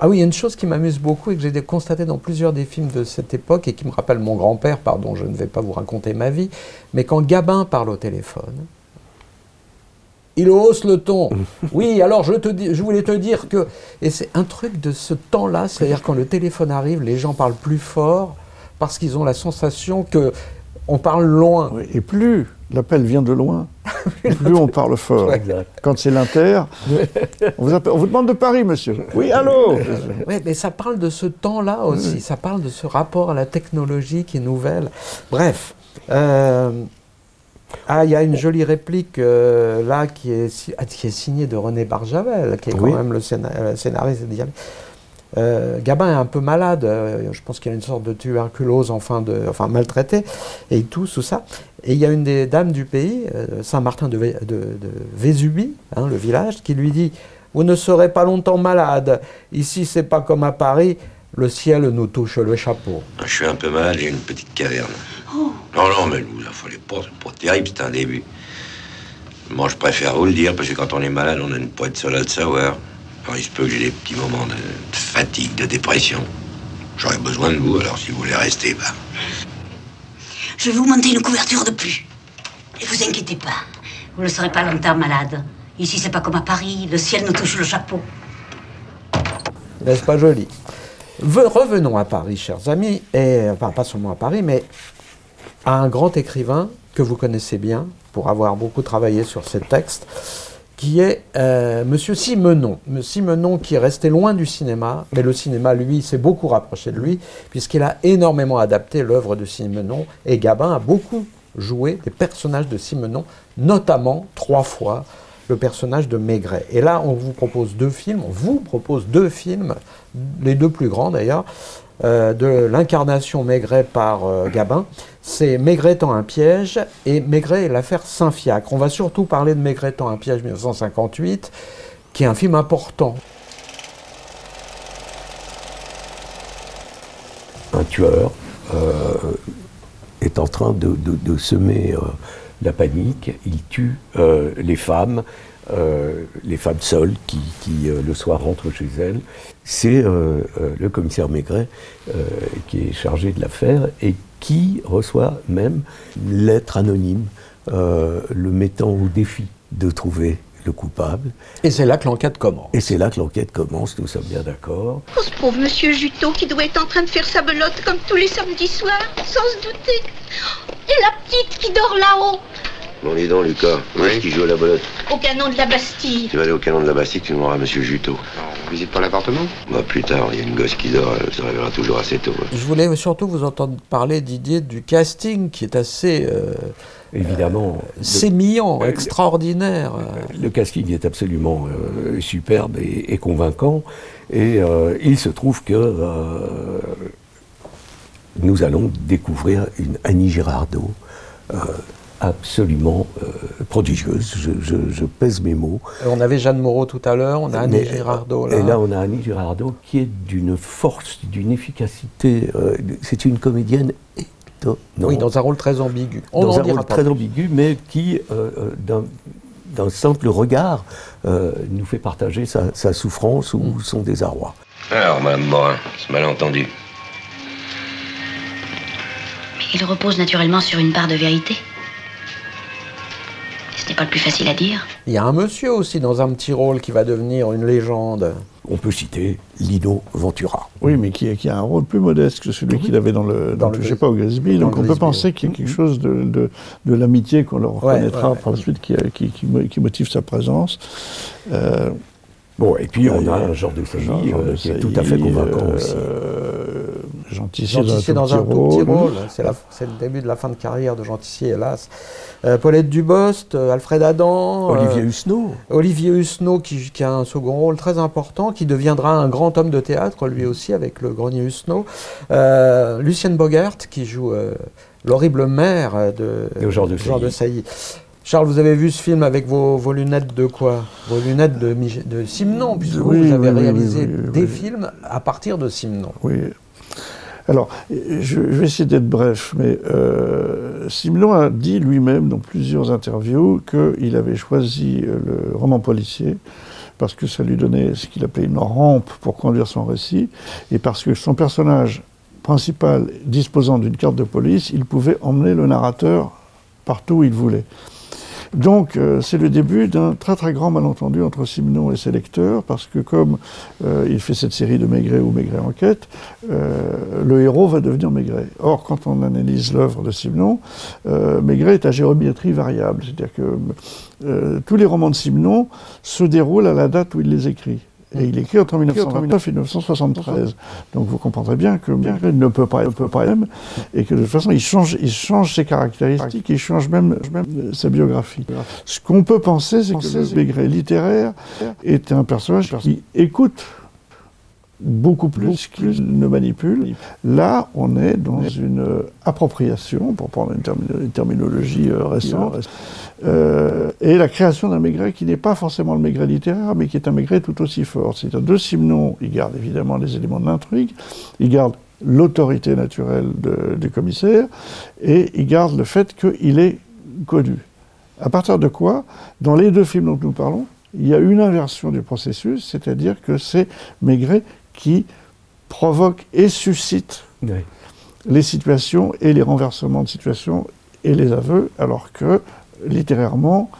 Ah oui, il y a une chose qui m'amuse beaucoup et que j'ai constatée dans plusieurs des films de cette époque et qui me rappelle mon grand-père, pardon, je ne vais pas vous raconter ma vie, mais quand Gabin parle au téléphone, il hausse le ton. Oui, alors je voulais te dire que... Et c'est un truc de ce temps-là, c'est-à-dire quand le téléphone arrive, les gens parlent plus fort parce qu'ils ont la sensation qu'on parle loin. Oui, et plus l'appel vient de loin, plus on parle fort. Quand c'est l'inter, on vous demande de Paris, monsieur. Oui, allô. Oui, mais ça parle de ce temps-là aussi, ça parle de ce rapport à la technologie qui est nouvelle. Bref. Il y a une jolie réplique là qui est signée de René Barjavel, qui est quand même le scénariste. Gabin est un peu malade, je pense qu'il a une sorte de tuberculose, enfin maltraité, et il tousse, tout ça. Et il y a une des dames du pays, Saint-Martin de Vésubie, le village, qui lui dit « Vous ne serez pas longtemps malade, ici c'est pas comme à Paris, le ciel nous touche le chapeau. » Je suis un peu malade, j'ai une petite caverne. Oh. Non, mais vous affolez pas, c'est pas terrible, c'est un début. Moi je préfère vous le dire, parce que quand on est malade, on a une poids de salade sour. Alors, il se peut que j'ai des petits moments de fatigue, de dépression. J'aurais besoin de vous, alors si vous voulez rester, Je vais vous monter une couverture de plus. Et vous inquiétez pas, vous ne serez pas longtemps malade. Ici, c'est pas comme à Paris, le ciel nous touche le chapeau. N'est-ce pas joli? Revenons à Paris, chers amis, et enfin, pas seulement à Paris, mais à un grand écrivain que vous connaissez bien, pour avoir beaucoup travaillé sur ses textes, qui est Monsieur Simenon. Simenon qui est resté loin du cinéma, mais le cinéma, lui, s'est beaucoup rapproché de lui, puisqu'il a énormément adapté l'œuvre de Simenon, et Gabin a beaucoup joué des personnages de Simenon, notamment 3 fois le personnage de Maigret. Et là, on vous propose deux films, les 2 plus grands d'ailleurs, de l'incarnation Maigret par Gabin, c'est Maigret tend un piège et Maigret et l'affaire Saint-Fiacre. On va surtout parler de Maigret tend un piège 1958, qui est un film important. Un tueur est en train de semer la panique. Il tue les femmes seules qui le soir rentrent chez elles. C'est le commissaire Maigret qui est chargé de l'affaire et qui reçoit même une lettre anonyme le mettant au défi de trouver le coupable. Et c'est là que l'enquête commence. Et c'est là que l'enquête commence, nous sommes bien d'accord. Oh, ce pauvre monsieur Juteau qui doit être en train de faire sa belote comme tous les samedis soirs, sans se douter. Et la petite qui dort là-haut. Bon, dis donc, Lucas, où est-ce qu'il joue à la belote? Au canon de la Bastille. Tu vas aller au canon de la Bastille, tu demanderas à monsieur Juteau. On visite pas l'appartement? Bah, plus tard, il y a une gosse qui dort, elle se réveillera toujours assez tôt. Je voulais surtout vous entendre parler, Didier, du casting qui est assez... évidemment. Sémillant, extraordinaire. Le casting est absolument superbe et convaincant. Et il se trouve que nous allons découvrir une Annie Girardot absolument prodigieuse. Je pèse mes mots. On avait Jeanne Moreau tout à l'heure, on a Annie Girardot. Là. Et là, on a Annie Girardot qui est d'une force, d'une efficacité. C'est une comédienne étonnante. Oui, dans un rôle très ambigu. Mais qui, d'un simple regard, nous fait partager sa souffrance ou son désarroi. Alors, madame Morin, c'est malentendu. Mais il repose naturellement sur une part de vérité. C'est pas le plus facile à dire. Il y a un monsieur aussi dans un petit rôle qui va devenir une légende. On peut citer Lino Ventura. Oui, mais qui a un rôle plus modeste que celui qu'il avait dans le je sais pas, au Gatsby. Donc on peut penser qu'il y a quelque chose de l'amitié qu'on leur reconnaîtra par la suite qui motive sa présence. Bon, et puis on a un genre de famille qui est tout à fait convaincant aussi. Jean Tissier dans un tout petit rôle. C'est le début de la fin de carrière de Jean Tissier, hélas. Paulette Dubost, Alfred Adam. Olivier Husnaud. Olivier Husnaud qui a un second rôle très important, qui deviendra un grand homme de théâtre, lui aussi, avec le grenier Husnaud. Lucienne Bogert, qui joue l'horrible mère de Jean de Sailly. Charles, vous avez vu ce film avec vos lunettes de quoi? Vos lunettes de Simenon, puisque vous avez réalisé des films à partir de Simenon. Oui. Alors, je vais essayer d'être bref, mais Simenon a dit lui-même dans plusieurs interviews qu'il avait choisi le roman policier parce que ça lui donnait ce qu'il appelait une rampe pour conduire son récit et parce que son personnage principal disposant d'une carte de police, il pouvait emmener le narrateur partout où il voulait. Donc, c'est le début d'un très très grand malentendu entre Simenon et ses lecteurs, parce que comme il fait cette série de Maigret ou Maigret Enquête, le héros va devenir Maigret. Or, quand on analyse l'œuvre de Simenon, Maigret est à géométrie variable, c'est-à-dire que tous les romans de Simenon se déroulent à la date où il les écrit. Et il écrit entre 1929 et 1973. Donc vous comprendrez bien que Maigret ne peut pas même, et que de toute façon il change ses caractéristiques, il change même sa biographie. Ce qu'on peut penser, c'est que Maigret littéraire est un personnage qui écoute beaucoup plus qu'il ne manipule. Là, on est dans une appropriation, pour prendre une terminologie récente, et la création d'un Maigret qui n'est pas forcément le Maigret littéraire, mais qui est un Maigret tout aussi fort. C'est-à-dire de Simenon, il garde évidemment les éléments de l'intrigue, il garde l'autorité naturelle du commissaire, et il garde le fait qu'il est connu. À partir de quoi, dans les deux films dont nous parlons, il y a une inversion du processus, c'est-à-dire que c'est Maigret qui provoque et suscite les situations et les renversements de situations et les aveux, alors que, littérairement,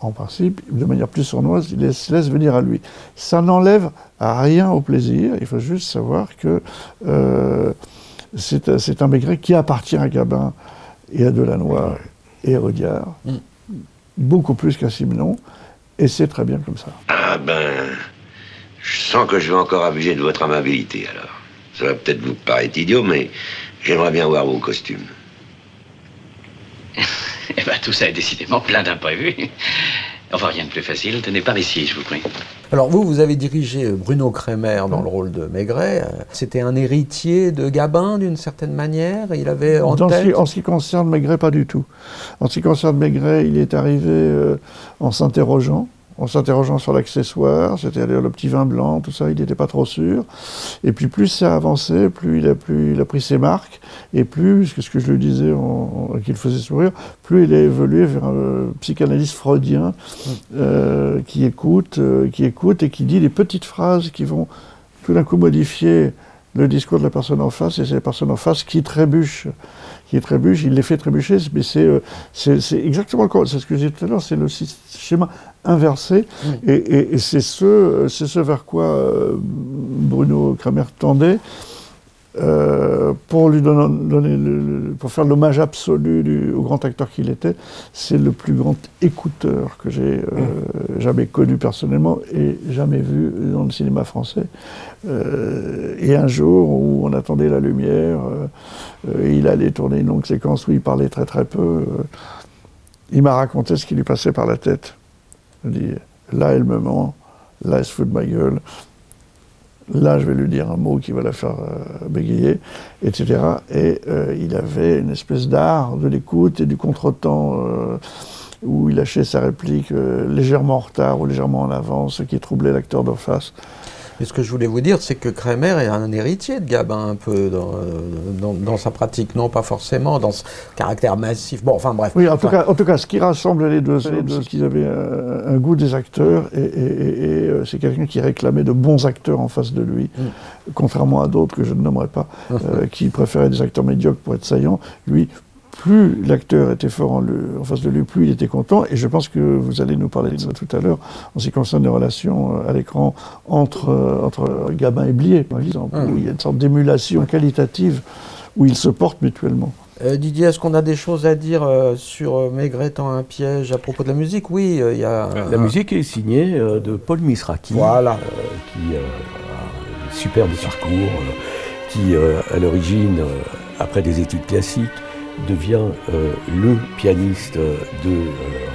en principe, de manière plus sournoise, il laisse venir à lui. Ça n'enlève rien au plaisir, il faut juste savoir que c'est un Maigret qui appartient à Gabin et à Delannoy et à Audiard, beaucoup plus qu'à Simenon, et c'est très bien comme ça. Ah ben... Je sens que je vais encore abuser de votre amabilité, alors. Ça va peut-être vous paraître idiot, mais j'aimerais bien voir vos costumes. Eh bien, tout ça est décidément plein d'imprévus. Enfin, rien de plus facile. Tenez par ici, je vous prie. Alors, vous avez dirigé Bruno Cremer dans le rôle de Maigret. C'était un héritier de Gabin, d'une certaine manière. Il avait en tête... En ce qui concerne Maigret, pas du tout. En ce qui concerne Maigret, il est arrivé en s'interrogeant. en s'interrogeant sur l'accessoire, c'est-à-dire le petit vin blanc, tout ça, il n'était pas trop sûr. Et puis plus ça a avancé, plus il a pris ses marques, et plus, ce que je lui disais, qu'il faisait sourire, plus il a évolué vers un psychanalyste freudien qui écoute et qui dit des petites phrases qui vont tout d'un coup modifier le discours de la personne en face, et c'est la personne en face qui trébuche, il les fait trébucher, mais c'est exactement c'est ce que je disais tout à l'heure, c'est le schéma inversé, oui. et c'est ce vers quoi Bruno Cremer tendait, pour lui donner pour faire l'hommage absolu au grand acteur qu'il était. C'est le plus grand écouteur que j'ai jamais connu personnellement et jamais vu dans le cinéma français. Et un jour où on attendait la lumière, et il allait tourner une longue séquence où il parlait très très peu, il m'a raconté ce qui lui passait par la tête. Il dit « là elle me ment, là elle se fout de ma gueule ». Là, je vais lui dire un mot qui va la faire bégayer, etc. Et il avait une espèce d'art de l'écoute et du contretemps où il lâchait sa réplique légèrement en retard ou légèrement en avance, ce qui troublait l'acteur d'en face. Et ce que je voulais vous dire, c'est que Cremer est un héritier de Gabin, un peu, dans sa pratique. Non, pas forcément, dans ce caractère massif. Bon, enfin, bref. Oui, en tout cas, ce qui rassemble les deux, c'est qu'ils avaient un goût des acteurs, et c'est quelqu'un qui réclamait de bons acteurs en face de lui, contrairement à d'autres que je ne nommerai pas, qui préféraient des acteurs médiocres pour être saillants. Lui, plus l'acteur était fort en face de lui, plus il était content. Et je pense que vous allez nous parler de ça tout à l'heure, en ce qui concerne les relations à l'écran entre Gabin et Blier, par exemple, où il y a une sorte d'émulation qualitative où ils se portent mutuellement. Didier, est-ce qu'on a des choses à dire sur Maigret tend un piège à propos de la musique ? Oui, il y a... La musique est signée de Paul Misraki, voilà. Qui a un superbe parcours, qui, à l'origine, après des études classiques, devient le pianiste de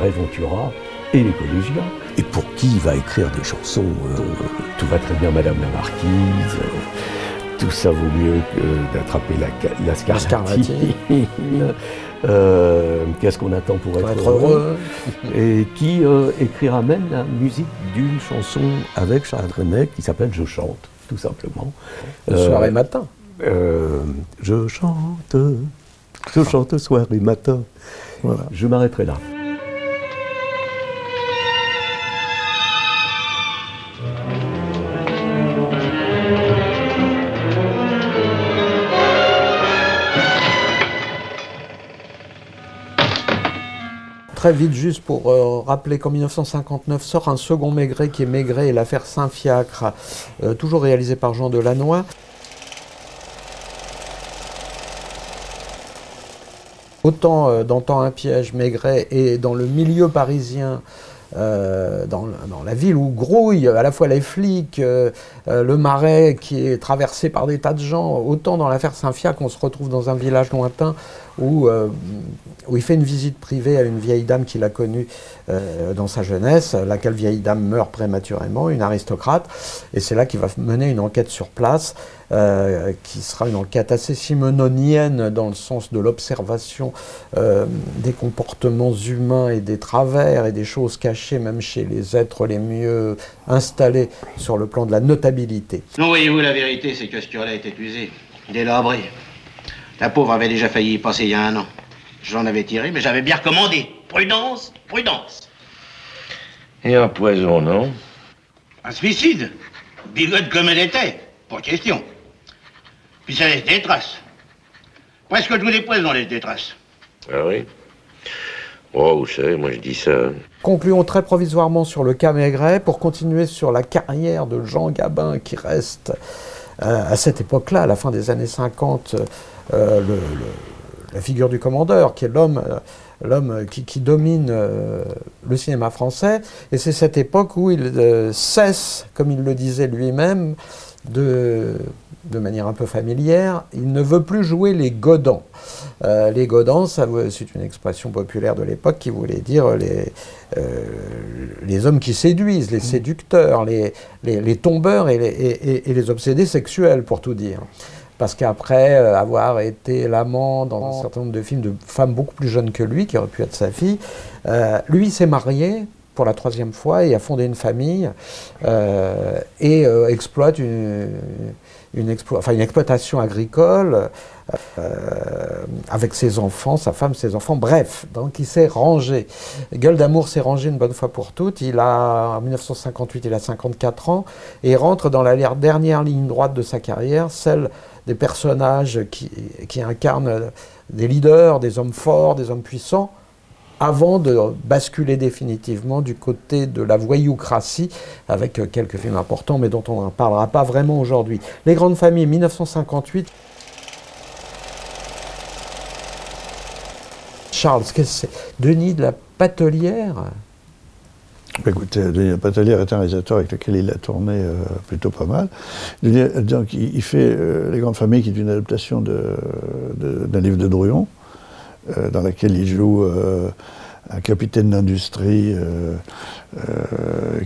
Ray Ventura et les collégiens, et pour qui il va écrire des chansons « Tout va très bien, Madame la Marquise »,« Tout ça vaut mieux que d'attraper la scarlatine »,« Qu'est-ce qu'on attend pour être heureux », et qui écrira même la musique d'une chanson avec Charles Nemes qui s'appelle « Je chante », tout simplement. Le soir et matin. Je chante... Je chante soir et matin. Voilà. Je m'arrêterai là. Très vite, juste pour rappeler qu'en 1959 sort un second Maigret qui est Maigret et l'affaire Saint-Fiacre, toujours réalisé par Jean Delannoy. Autant dans Tend un piège, Maigret est dans le milieu parisien, dans la ville où grouillent à la fois les flics, le Marais qui est traversé par des tas de gens, autant dans l'affaire Saint-Fiacre, on se retrouve dans un village lointain où il fait une visite privée à une vieille dame qu'il a connue dans sa jeunesse, laquelle vieille dame meurt prématurément, une aristocrate, et c'est là qu'il va mener une enquête sur place, qui sera une enquête assez simenonienne dans le sens de l'observation des comportements humains et des travers et des choses cachées même chez les êtres les mieux installés sur le plan de la notabilité. Non, voyez-vous, la vérité, c'est que ce cœur-là était usé, délabré. La pauvre avait déjà failli y passer il y a un an. J'en avais tiré, mais j'avais bien recommandé. Prudence, prudence. Et un poison, non? Un suicide. Bigote comme elle était, pas question. Puis ça laisse des traces. Presque tous les poisons laissent des traces. Ah oui? Oh, vous savez, moi je dis ça. Concluons très provisoirement sur le cas Maigret pour continuer sur la carrière de Jean Gabin qui reste à cette époque-là, à la fin des années 50, la figure du commandeur, qui est l'homme qui domine le cinéma français. Et c'est cette époque où il cesse, comme il le disait lui-même, de manière un peu familière, il ne veut plus jouer les godans. Les godans, c'est une expression populaire de l'époque qui voulait dire les hommes qui séduisent, les séducteurs, les tombeurs et les obsédés sexuels, pour tout dire. Parce qu'après avoir été l'amant dans un certain nombre de films de femmes beaucoup plus jeunes que lui, qui auraient pu être sa fille, lui s'est marié pour la troisième fois et a fondé une famille et exploite une exploitation agricole avec ses enfants, sa femme, ses enfants, bref, donc il s'est rangé. Gueule d'amour s'est rangé une bonne fois pour toutes. En 1958, il a 54 ans et rentre dans la dernière ligne droite de sa carrière, celle des personnages qui incarnent des leaders, des hommes forts, des hommes puissants, avant de basculer définitivement du côté de la voyoucratie, avec quelques films importants, mais dont on n'en parlera pas vraiment aujourd'hui. Les Grandes Familles, 1958. Charles, qu'est-ce que c'est? Denys de La Patellière? Écoutez, Denys de La Patellière est un réalisateur avec lequel il a tourné plutôt pas mal. Donc, il fait Les Grandes Familles, qui est une adaptation d'un livre de Druon, dans laquelle il joue un capitaine d'industrie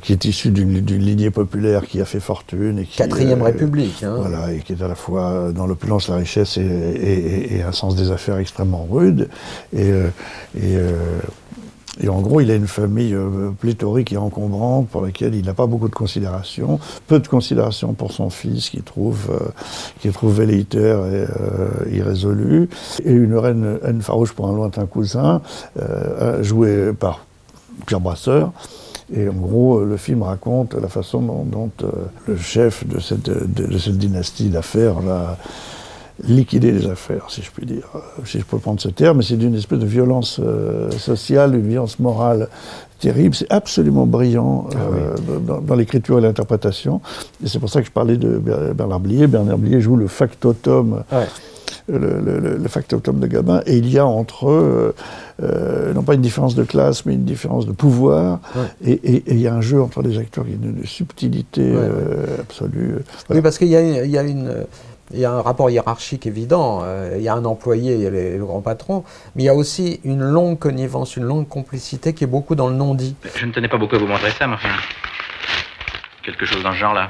qui est issu d'une lignée populaire qui a fait fortune. Et qui, Quatrième République. Hein. Voilà, et qui est à la fois dans l'opulence, la richesse et un sens des affaires extrêmement rude. Et en gros, il a une famille pléthorique et encombrante pour laquelle il n'a pas beaucoup de considération, peu de considération pour son fils qu'il trouve velléitaire et irrésolu, et une haine farouche pour un lointain cousin, joué par Pierre Brasseur. Et en gros, le film raconte la façon dont le chef de cette dynastie d'affaires là, liquider les affaires, si je puis dire, si je peux prendre ce terme, mais c'est d'une espèce de violence sociale, une violence morale terrible. C'est absolument brillant dans l'écriture et l'interprétation. Et c'est pour ça que je parlais de Bernard Blier. Bernard Blier joue le factotum, le factotum de Gabin, et il y a entre eux, non pas une différence de classe, mais une différence de pouvoir, et il y a un jeu entre les acteurs qui est d'une subtilité absolue. Voilà. Oui, parce qu'il y a une... Il y a un rapport hiérarchique évident, il y a un employé, il y a le grand patron, mais il y a aussi une longue connivence, une longue complicité qui est beaucoup dans le non-dit. Je ne tenais pas beaucoup à vous montrer ça, mais enfin, quelque chose dans ce genre-là.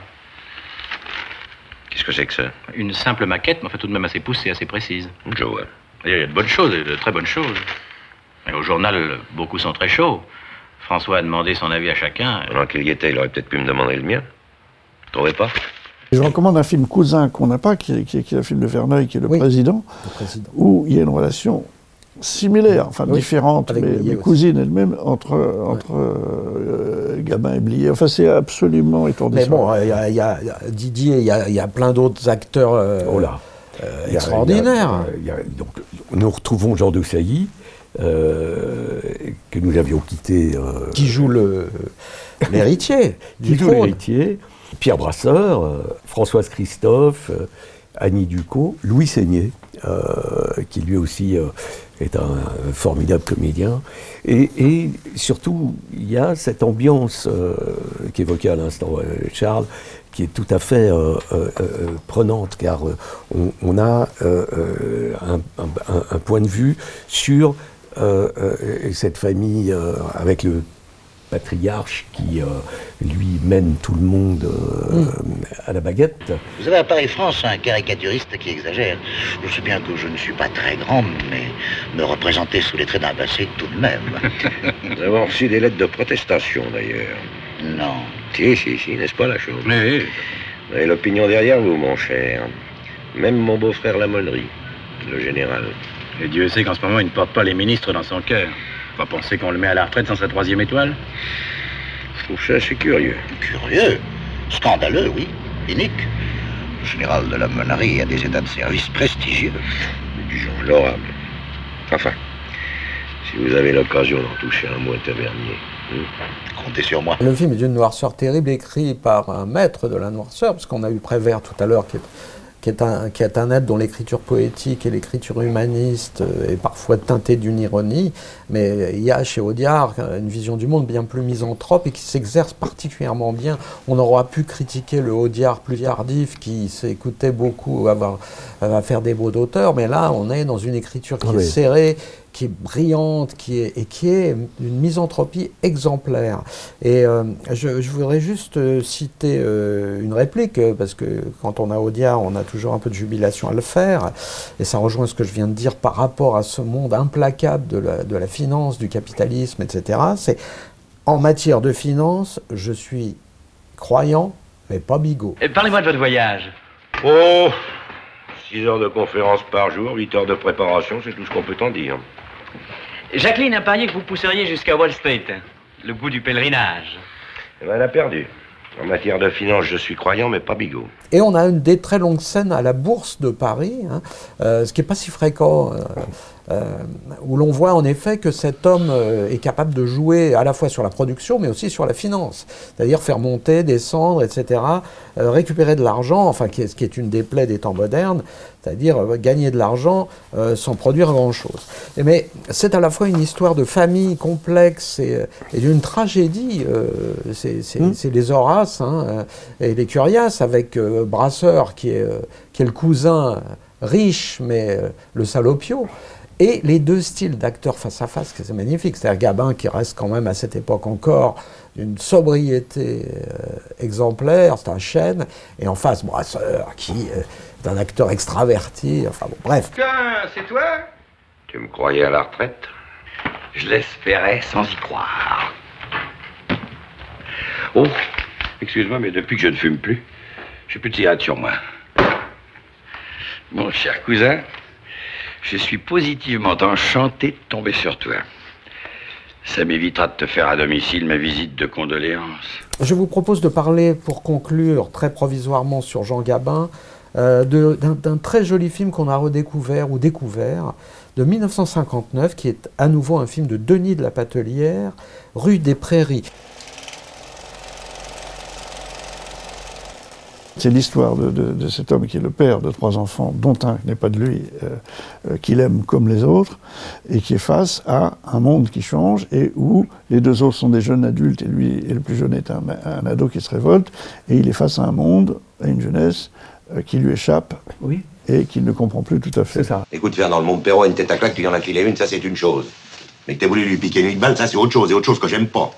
Qu'est-ce que c'est que ça? Une simple maquette, mais enfin tout de même assez poussée, assez précise. Je vois. Il y a de bonnes choses, de très bonnes choses. Et au journal, beaucoup sont très chauds. François a demandé son avis à chacun. Pendant qu'il y était, il aurait peut-être pu me demander le mien. Vous ne trouvez pas? Je recommande un film Cousin qu'on n'a pas, qui est un film de Verneuil, qui est le président, où il y a une relation similaire, enfin différente, mais cousine elle-même, entre Gabin et Blier. Enfin, c'est absolument étourdissant. Mais bon, il y a Didier, il y a plein d'autres acteurs extraordinaires. Donc, nous retrouvons Jean de Sailly, que nous avions quitté... qui joue l'héritier. Qui joue l'héritier. Pierre Brasseur, Françoise Christophe, Annie Ducot, Louis Seignet, qui lui aussi est un formidable comédien. Et surtout, il y a cette ambiance qu'évoquait à l'instant Charles, qui est tout à fait prenante, car on a un point de vue sur cette famille avec le patriarche qui, lui, mène tout le monde à la baguette. Vous avez à Paris-France un caricaturiste qui exagère. Je sais bien que je ne suis pas très grand, mais me représenter sous les traits d'un passé tout de même. Nous avons reçu des lettres de protestation, d'ailleurs. Non. Si, n'est-ce pas la chose? Mais... Vous avez l'opinion derrière vous, mon cher. Même mon beau-frère Lamollerie, le général. Et Dieu sait qu'en ce moment, il ne porte pas les ministres dans son cœur. Pas penser qu'on le met à la retraite sans sa troisième étoile? Je trouve ça assez curieux. Curieux? Scandaleux, oui. Inique. Le général de la Monnerie a des états de service prestigieux. Mais du genre l'orable. Enfin, si vous avez l'occasion d'en toucher un mot tavernier, comptez sur moi. Le film est d'une noirceur terrible, écrit par un maître de la noirceur, parce qu'on a eu Prévert tout à l'heure qui est un être dont l'écriture poétique et l'écriture humaniste est parfois teintée d'une ironie, mais il y a chez Audiard une vision du monde bien plus misanthrope et qui s'exerce particulièrement bien. On aura pu critiquer le Audiard plus tardif qui s'écoutait beaucoup à faire des beaux d'auteurs, mais là on est dans une écriture qui est serrée, qui est brillante, qui est une misanthropie exemplaire. Et je voudrais juste citer une réplique, parce que quand on a Audiard, on a toujours un peu de jubilation à le faire, et ça rejoint ce que je viens de dire par rapport à ce monde implacable de la finance, du capitalisme, etc. C'est En matière de finances, je suis croyant, mais pas bigot. Parlez-moi de votre voyage. Oh, 6 heures de conférence par jour, 8 heures de préparation, c'est tout ce qu'on peut en dire. Jacqueline a parié que vous pousseriez jusqu'à Wall Street. Le goût du pèlerinage. Elle a perdu. En matière de finances, je suis croyant, mais pas bigot. Et on a une des très longues scènes à la Bourse de Paris, hein, ce qui n'est pas si fréquent, où l'on voit en effet que cet homme est capable de jouer à la fois sur la production, mais aussi sur la finance. C'est-à-dire faire monter, descendre, etc., récupérer de l'argent, enfin, ce qui est une des plaies des temps modernes, c'est-à-dire gagner de l'argent sans produire grand-chose. Mais c'est à la fois une histoire de famille complexe et d'une tragédie. C'est les Horaces hein, et les Curiaces, avec Brasseur, qui est le cousin riche, mais le salopio. Et les deux styles d'acteurs face à face, c'est magnifique. C'est-à-dire Gabin qui reste quand même à cette époque encore d'une sobriété exemplaire, c'est un chêne. Et en face, Brasseur qui est un acteur extraverti, enfin bon, bref. C'est toi ? Tu me croyais à la retraite ? Je l'espérais sans y croire. Oh, excuse-moi, mais depuis que je ne fume plus, j'ai plus de cigarette sur moi. Mon cher cousin, je suis positivement enchanté de tomber sur toi. Ça m'évitera de te faire à domicile ma visite de condoléances. Je vous propose de parler, pour conclure très provisoirement sur Jean Gabin, d'un très joli film qu'on a redécouvert ou découvert de 1959, qui est à nouveau un film de Denys de La Patellière, Rue des Prairies. C'est l'histoire de cet homme qui est le père de 3 enfants, dont un n'est pas de lui, qu'il aime comme les autres, et qui est face à un monde qui change, et où les 2 autres sont des jeunes adultes, et lui, et le plus jeune est un ado qui se révolte, et il est face à un monde, à une jeunesse, qui lui échappe, oui, et qu'il ne comprend plus tout à fait. C'est ça. Écoute, Fernand, le monde Perrault a une tête à claque, tu lui en as filé une, ça c'est une chose. Mais que t'aies voulu lui piquer une balle, ça c'est autre chose, et autre chose que j'aime pas.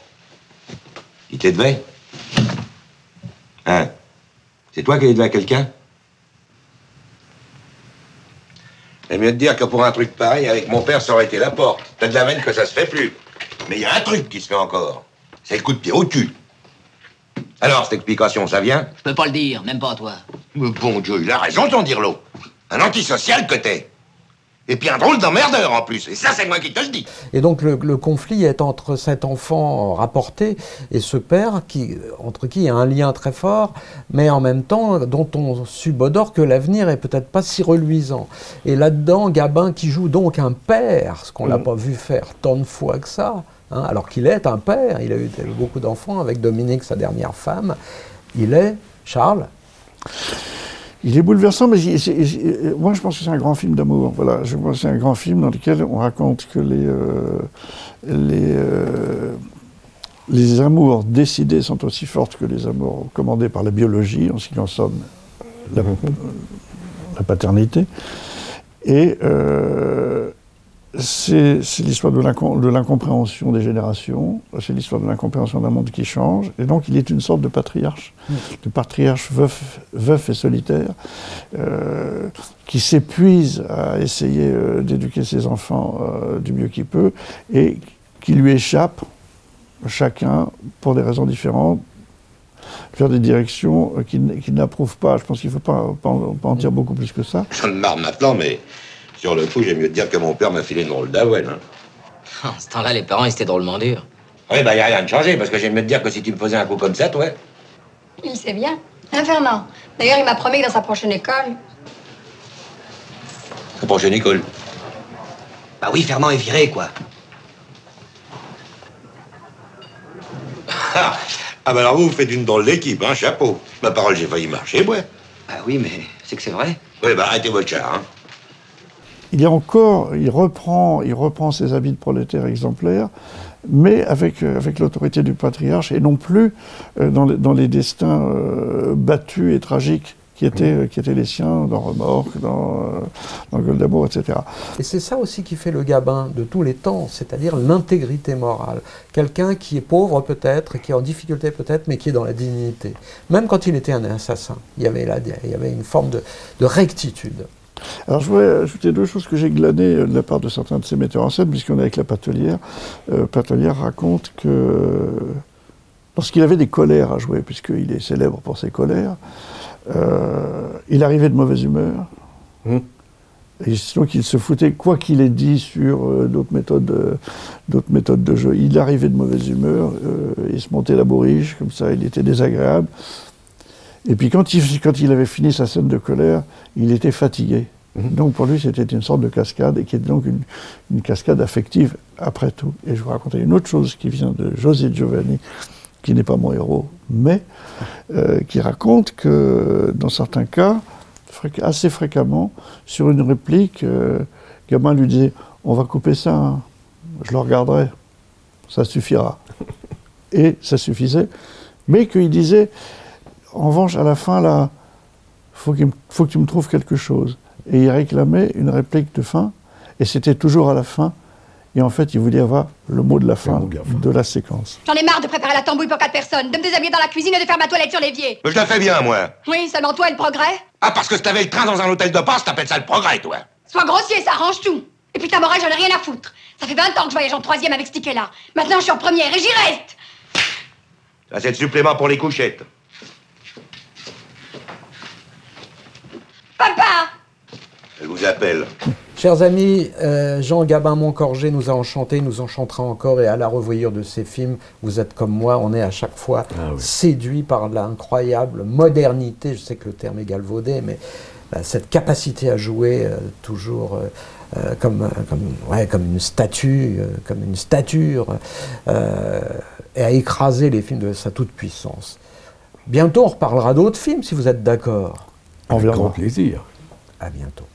Il te les devait ? Hein ? C'est toi qui es devant quelqu'un? C'est mieux de dire que pour un truc pareil, avec mon père, ça aurait été la porte. T'as de la veine que ça se fait plus. Mais il y a un truc qui se fait encore. C'est le coup de pied au cul. Alors, cette explication, ça vient? Je peux pas le dire, même pas à toi. Mais bon Dieu, il a raison, ton dirlo. Un antisocial que t'es. Et puis un drôle d'emmerdeur en plus, et ça c'est moi qui te le dis. Et donc le conflit est entre cet enfant rapporté et ce père, entre qui il y a un lien très fort, mais en même temps dont on subodore que l'avenir est peut-être pas si reluisant. Et là-dedans, Gabin qui joue donc un père, ce qu'on l'a pas vu faire tant de fois que ça, hein, alors qu'il est un père, il a eu beaucoup d'enfants avec Dominique, sa dernière femme, il est Charles. Il est bouleversant, mais moi je pense que c'est un grand film d'amour. Voilà, je pense que c'est un grand film dans lequel on raconte que les amours décidés sont aussi fortes que les amours commandés par la biologie, en ce qui concerne la paternité. Et c'est l'histoire de l'incompréhension des générations, c'est l'histoire de l'incompréhension d'un monde qui change, et donc il est une sorte de patriarche, veuf et solitaire, qui s'épuise à essayer d'éduquer ses enfants du mieux qu'il peut, et qui lui échappe, chacun, pour des raisons différentes, faire des directions qu'il n'approuve pas. Je pense qu'il ne faut pas en dire beaucoup plus que ça. J'en marre maintenant, mais... Sur le coup, j'ai mieux de dire que mon père m'a filé une drôle d'avoine. Hein. En ce temps-là, les parents, ils étaient drôlement durs. Oui, bah, y a rien de changé, parce que j'ai mieux de dire que si tu me faisais un coup comme ça, toi... Il sait bien. Hein, Fernand? D'ailleurs, il m'a promis que dans sa prochaine école... Sa prochaine école? Bah oui, Fernand est viré, quoi. Ah, bah alors vous, vous faites une drôle d'équipe, hein, chapeau. Ma parole, j'ai failli marcher, ouais. Bah oui, mais c'est que c'est vrai. Oui, bah arrêtez votre char, hein. Il reprend ses habits de prolétaire exemplaire, mais avec l'autorité du patriarche, et non plus dans les destins battus et tragiques qui étaient les siens dans Remorques, dans Gueule d'amour, etc. Et c'est ça aussi qui fait le Gabin de tous les temps, c'est-à-dire l'intégrité morale. Quelqu'un qui est pauvre peut-être, qui est en difficulté peut-être, mais qui est dans la dignité. Même quand il était un assassin, il y avait une forme de rectitude. Alors je voudrais ajouter deux choses que j'ai glanées de la part de certains de ces metteurs en scène, puisqu'on est avec La Patellière. Patellière raconte que lorsqu'il avait des colères à jouer, puisqu'il est célèbre pour ses colères, il arrivait de mauvaise humeur. Mmh. Et donc il se foutait, quoi qu'il ait dit sur d'autres méthodes de jeu, il arrivait de mauvaise humeur, il se montait la bourriche, comme ça il était désagréable. Et puis quand il avait fini sa scène de colère, il était fatigué. Mmh. Donc pour lui c'était une sorte de cascade, et qui était donc une cascade affective après tout. Et je vous racontais une autre chose qui vient de José Giovanni, qui n'est pas mon héros, mais qui raconte que dans certains cas, assez fréquemment, sur une réplique, Gabin lui disait « On va couper ça, hein. Je le regarderai, ça suffira. » Et ça suffisait, mais qu'il disait « En revanche, à la fin, là, faut que tu me trouves quelque chose. » Et il réclamait une réplique de fin, et c'était toujours à la fin, et en fait, il voulait avoir le mot de la fin de la séquence. J'en ai marre de préparer la tambouille pour 4 personnes, de me déshabiller dans la cuisine et de faire ma toilette sur l'évier. Mais je la fais bien, moi. Oui, seulement toi et le progrès. Ah, parce que si t'avais le train dans un hôtel de passe, t'appelles ça le progrès, toi. Sois grossier, ça arrange tout. Et puis ta morale, j'en ai rien à foutre. Ça fait 20 ans que je voyage en 3e avec ce ticket-là. Maintenant, je suis en première et j'y reste. Ça, c'est le supplément pour les couchettes. Papa! Elle vous appelle. Chers amis, Jean Gabin Moncorgé nous a enchantés, nous enchantera encore, et à la revoyure de ces films, vous êtes comme moi, on est à chaque fois séduit par l'incroyable modernité, je sais que le terme est galvaudé, mais cette capacité à jouer toujours comme une statue, comme une stature, et à écraser les films de sa toute-puissance. Bientôt on reparlera d'autres films si vous êtes d'accord. Avec grand plaisir. À bientôt.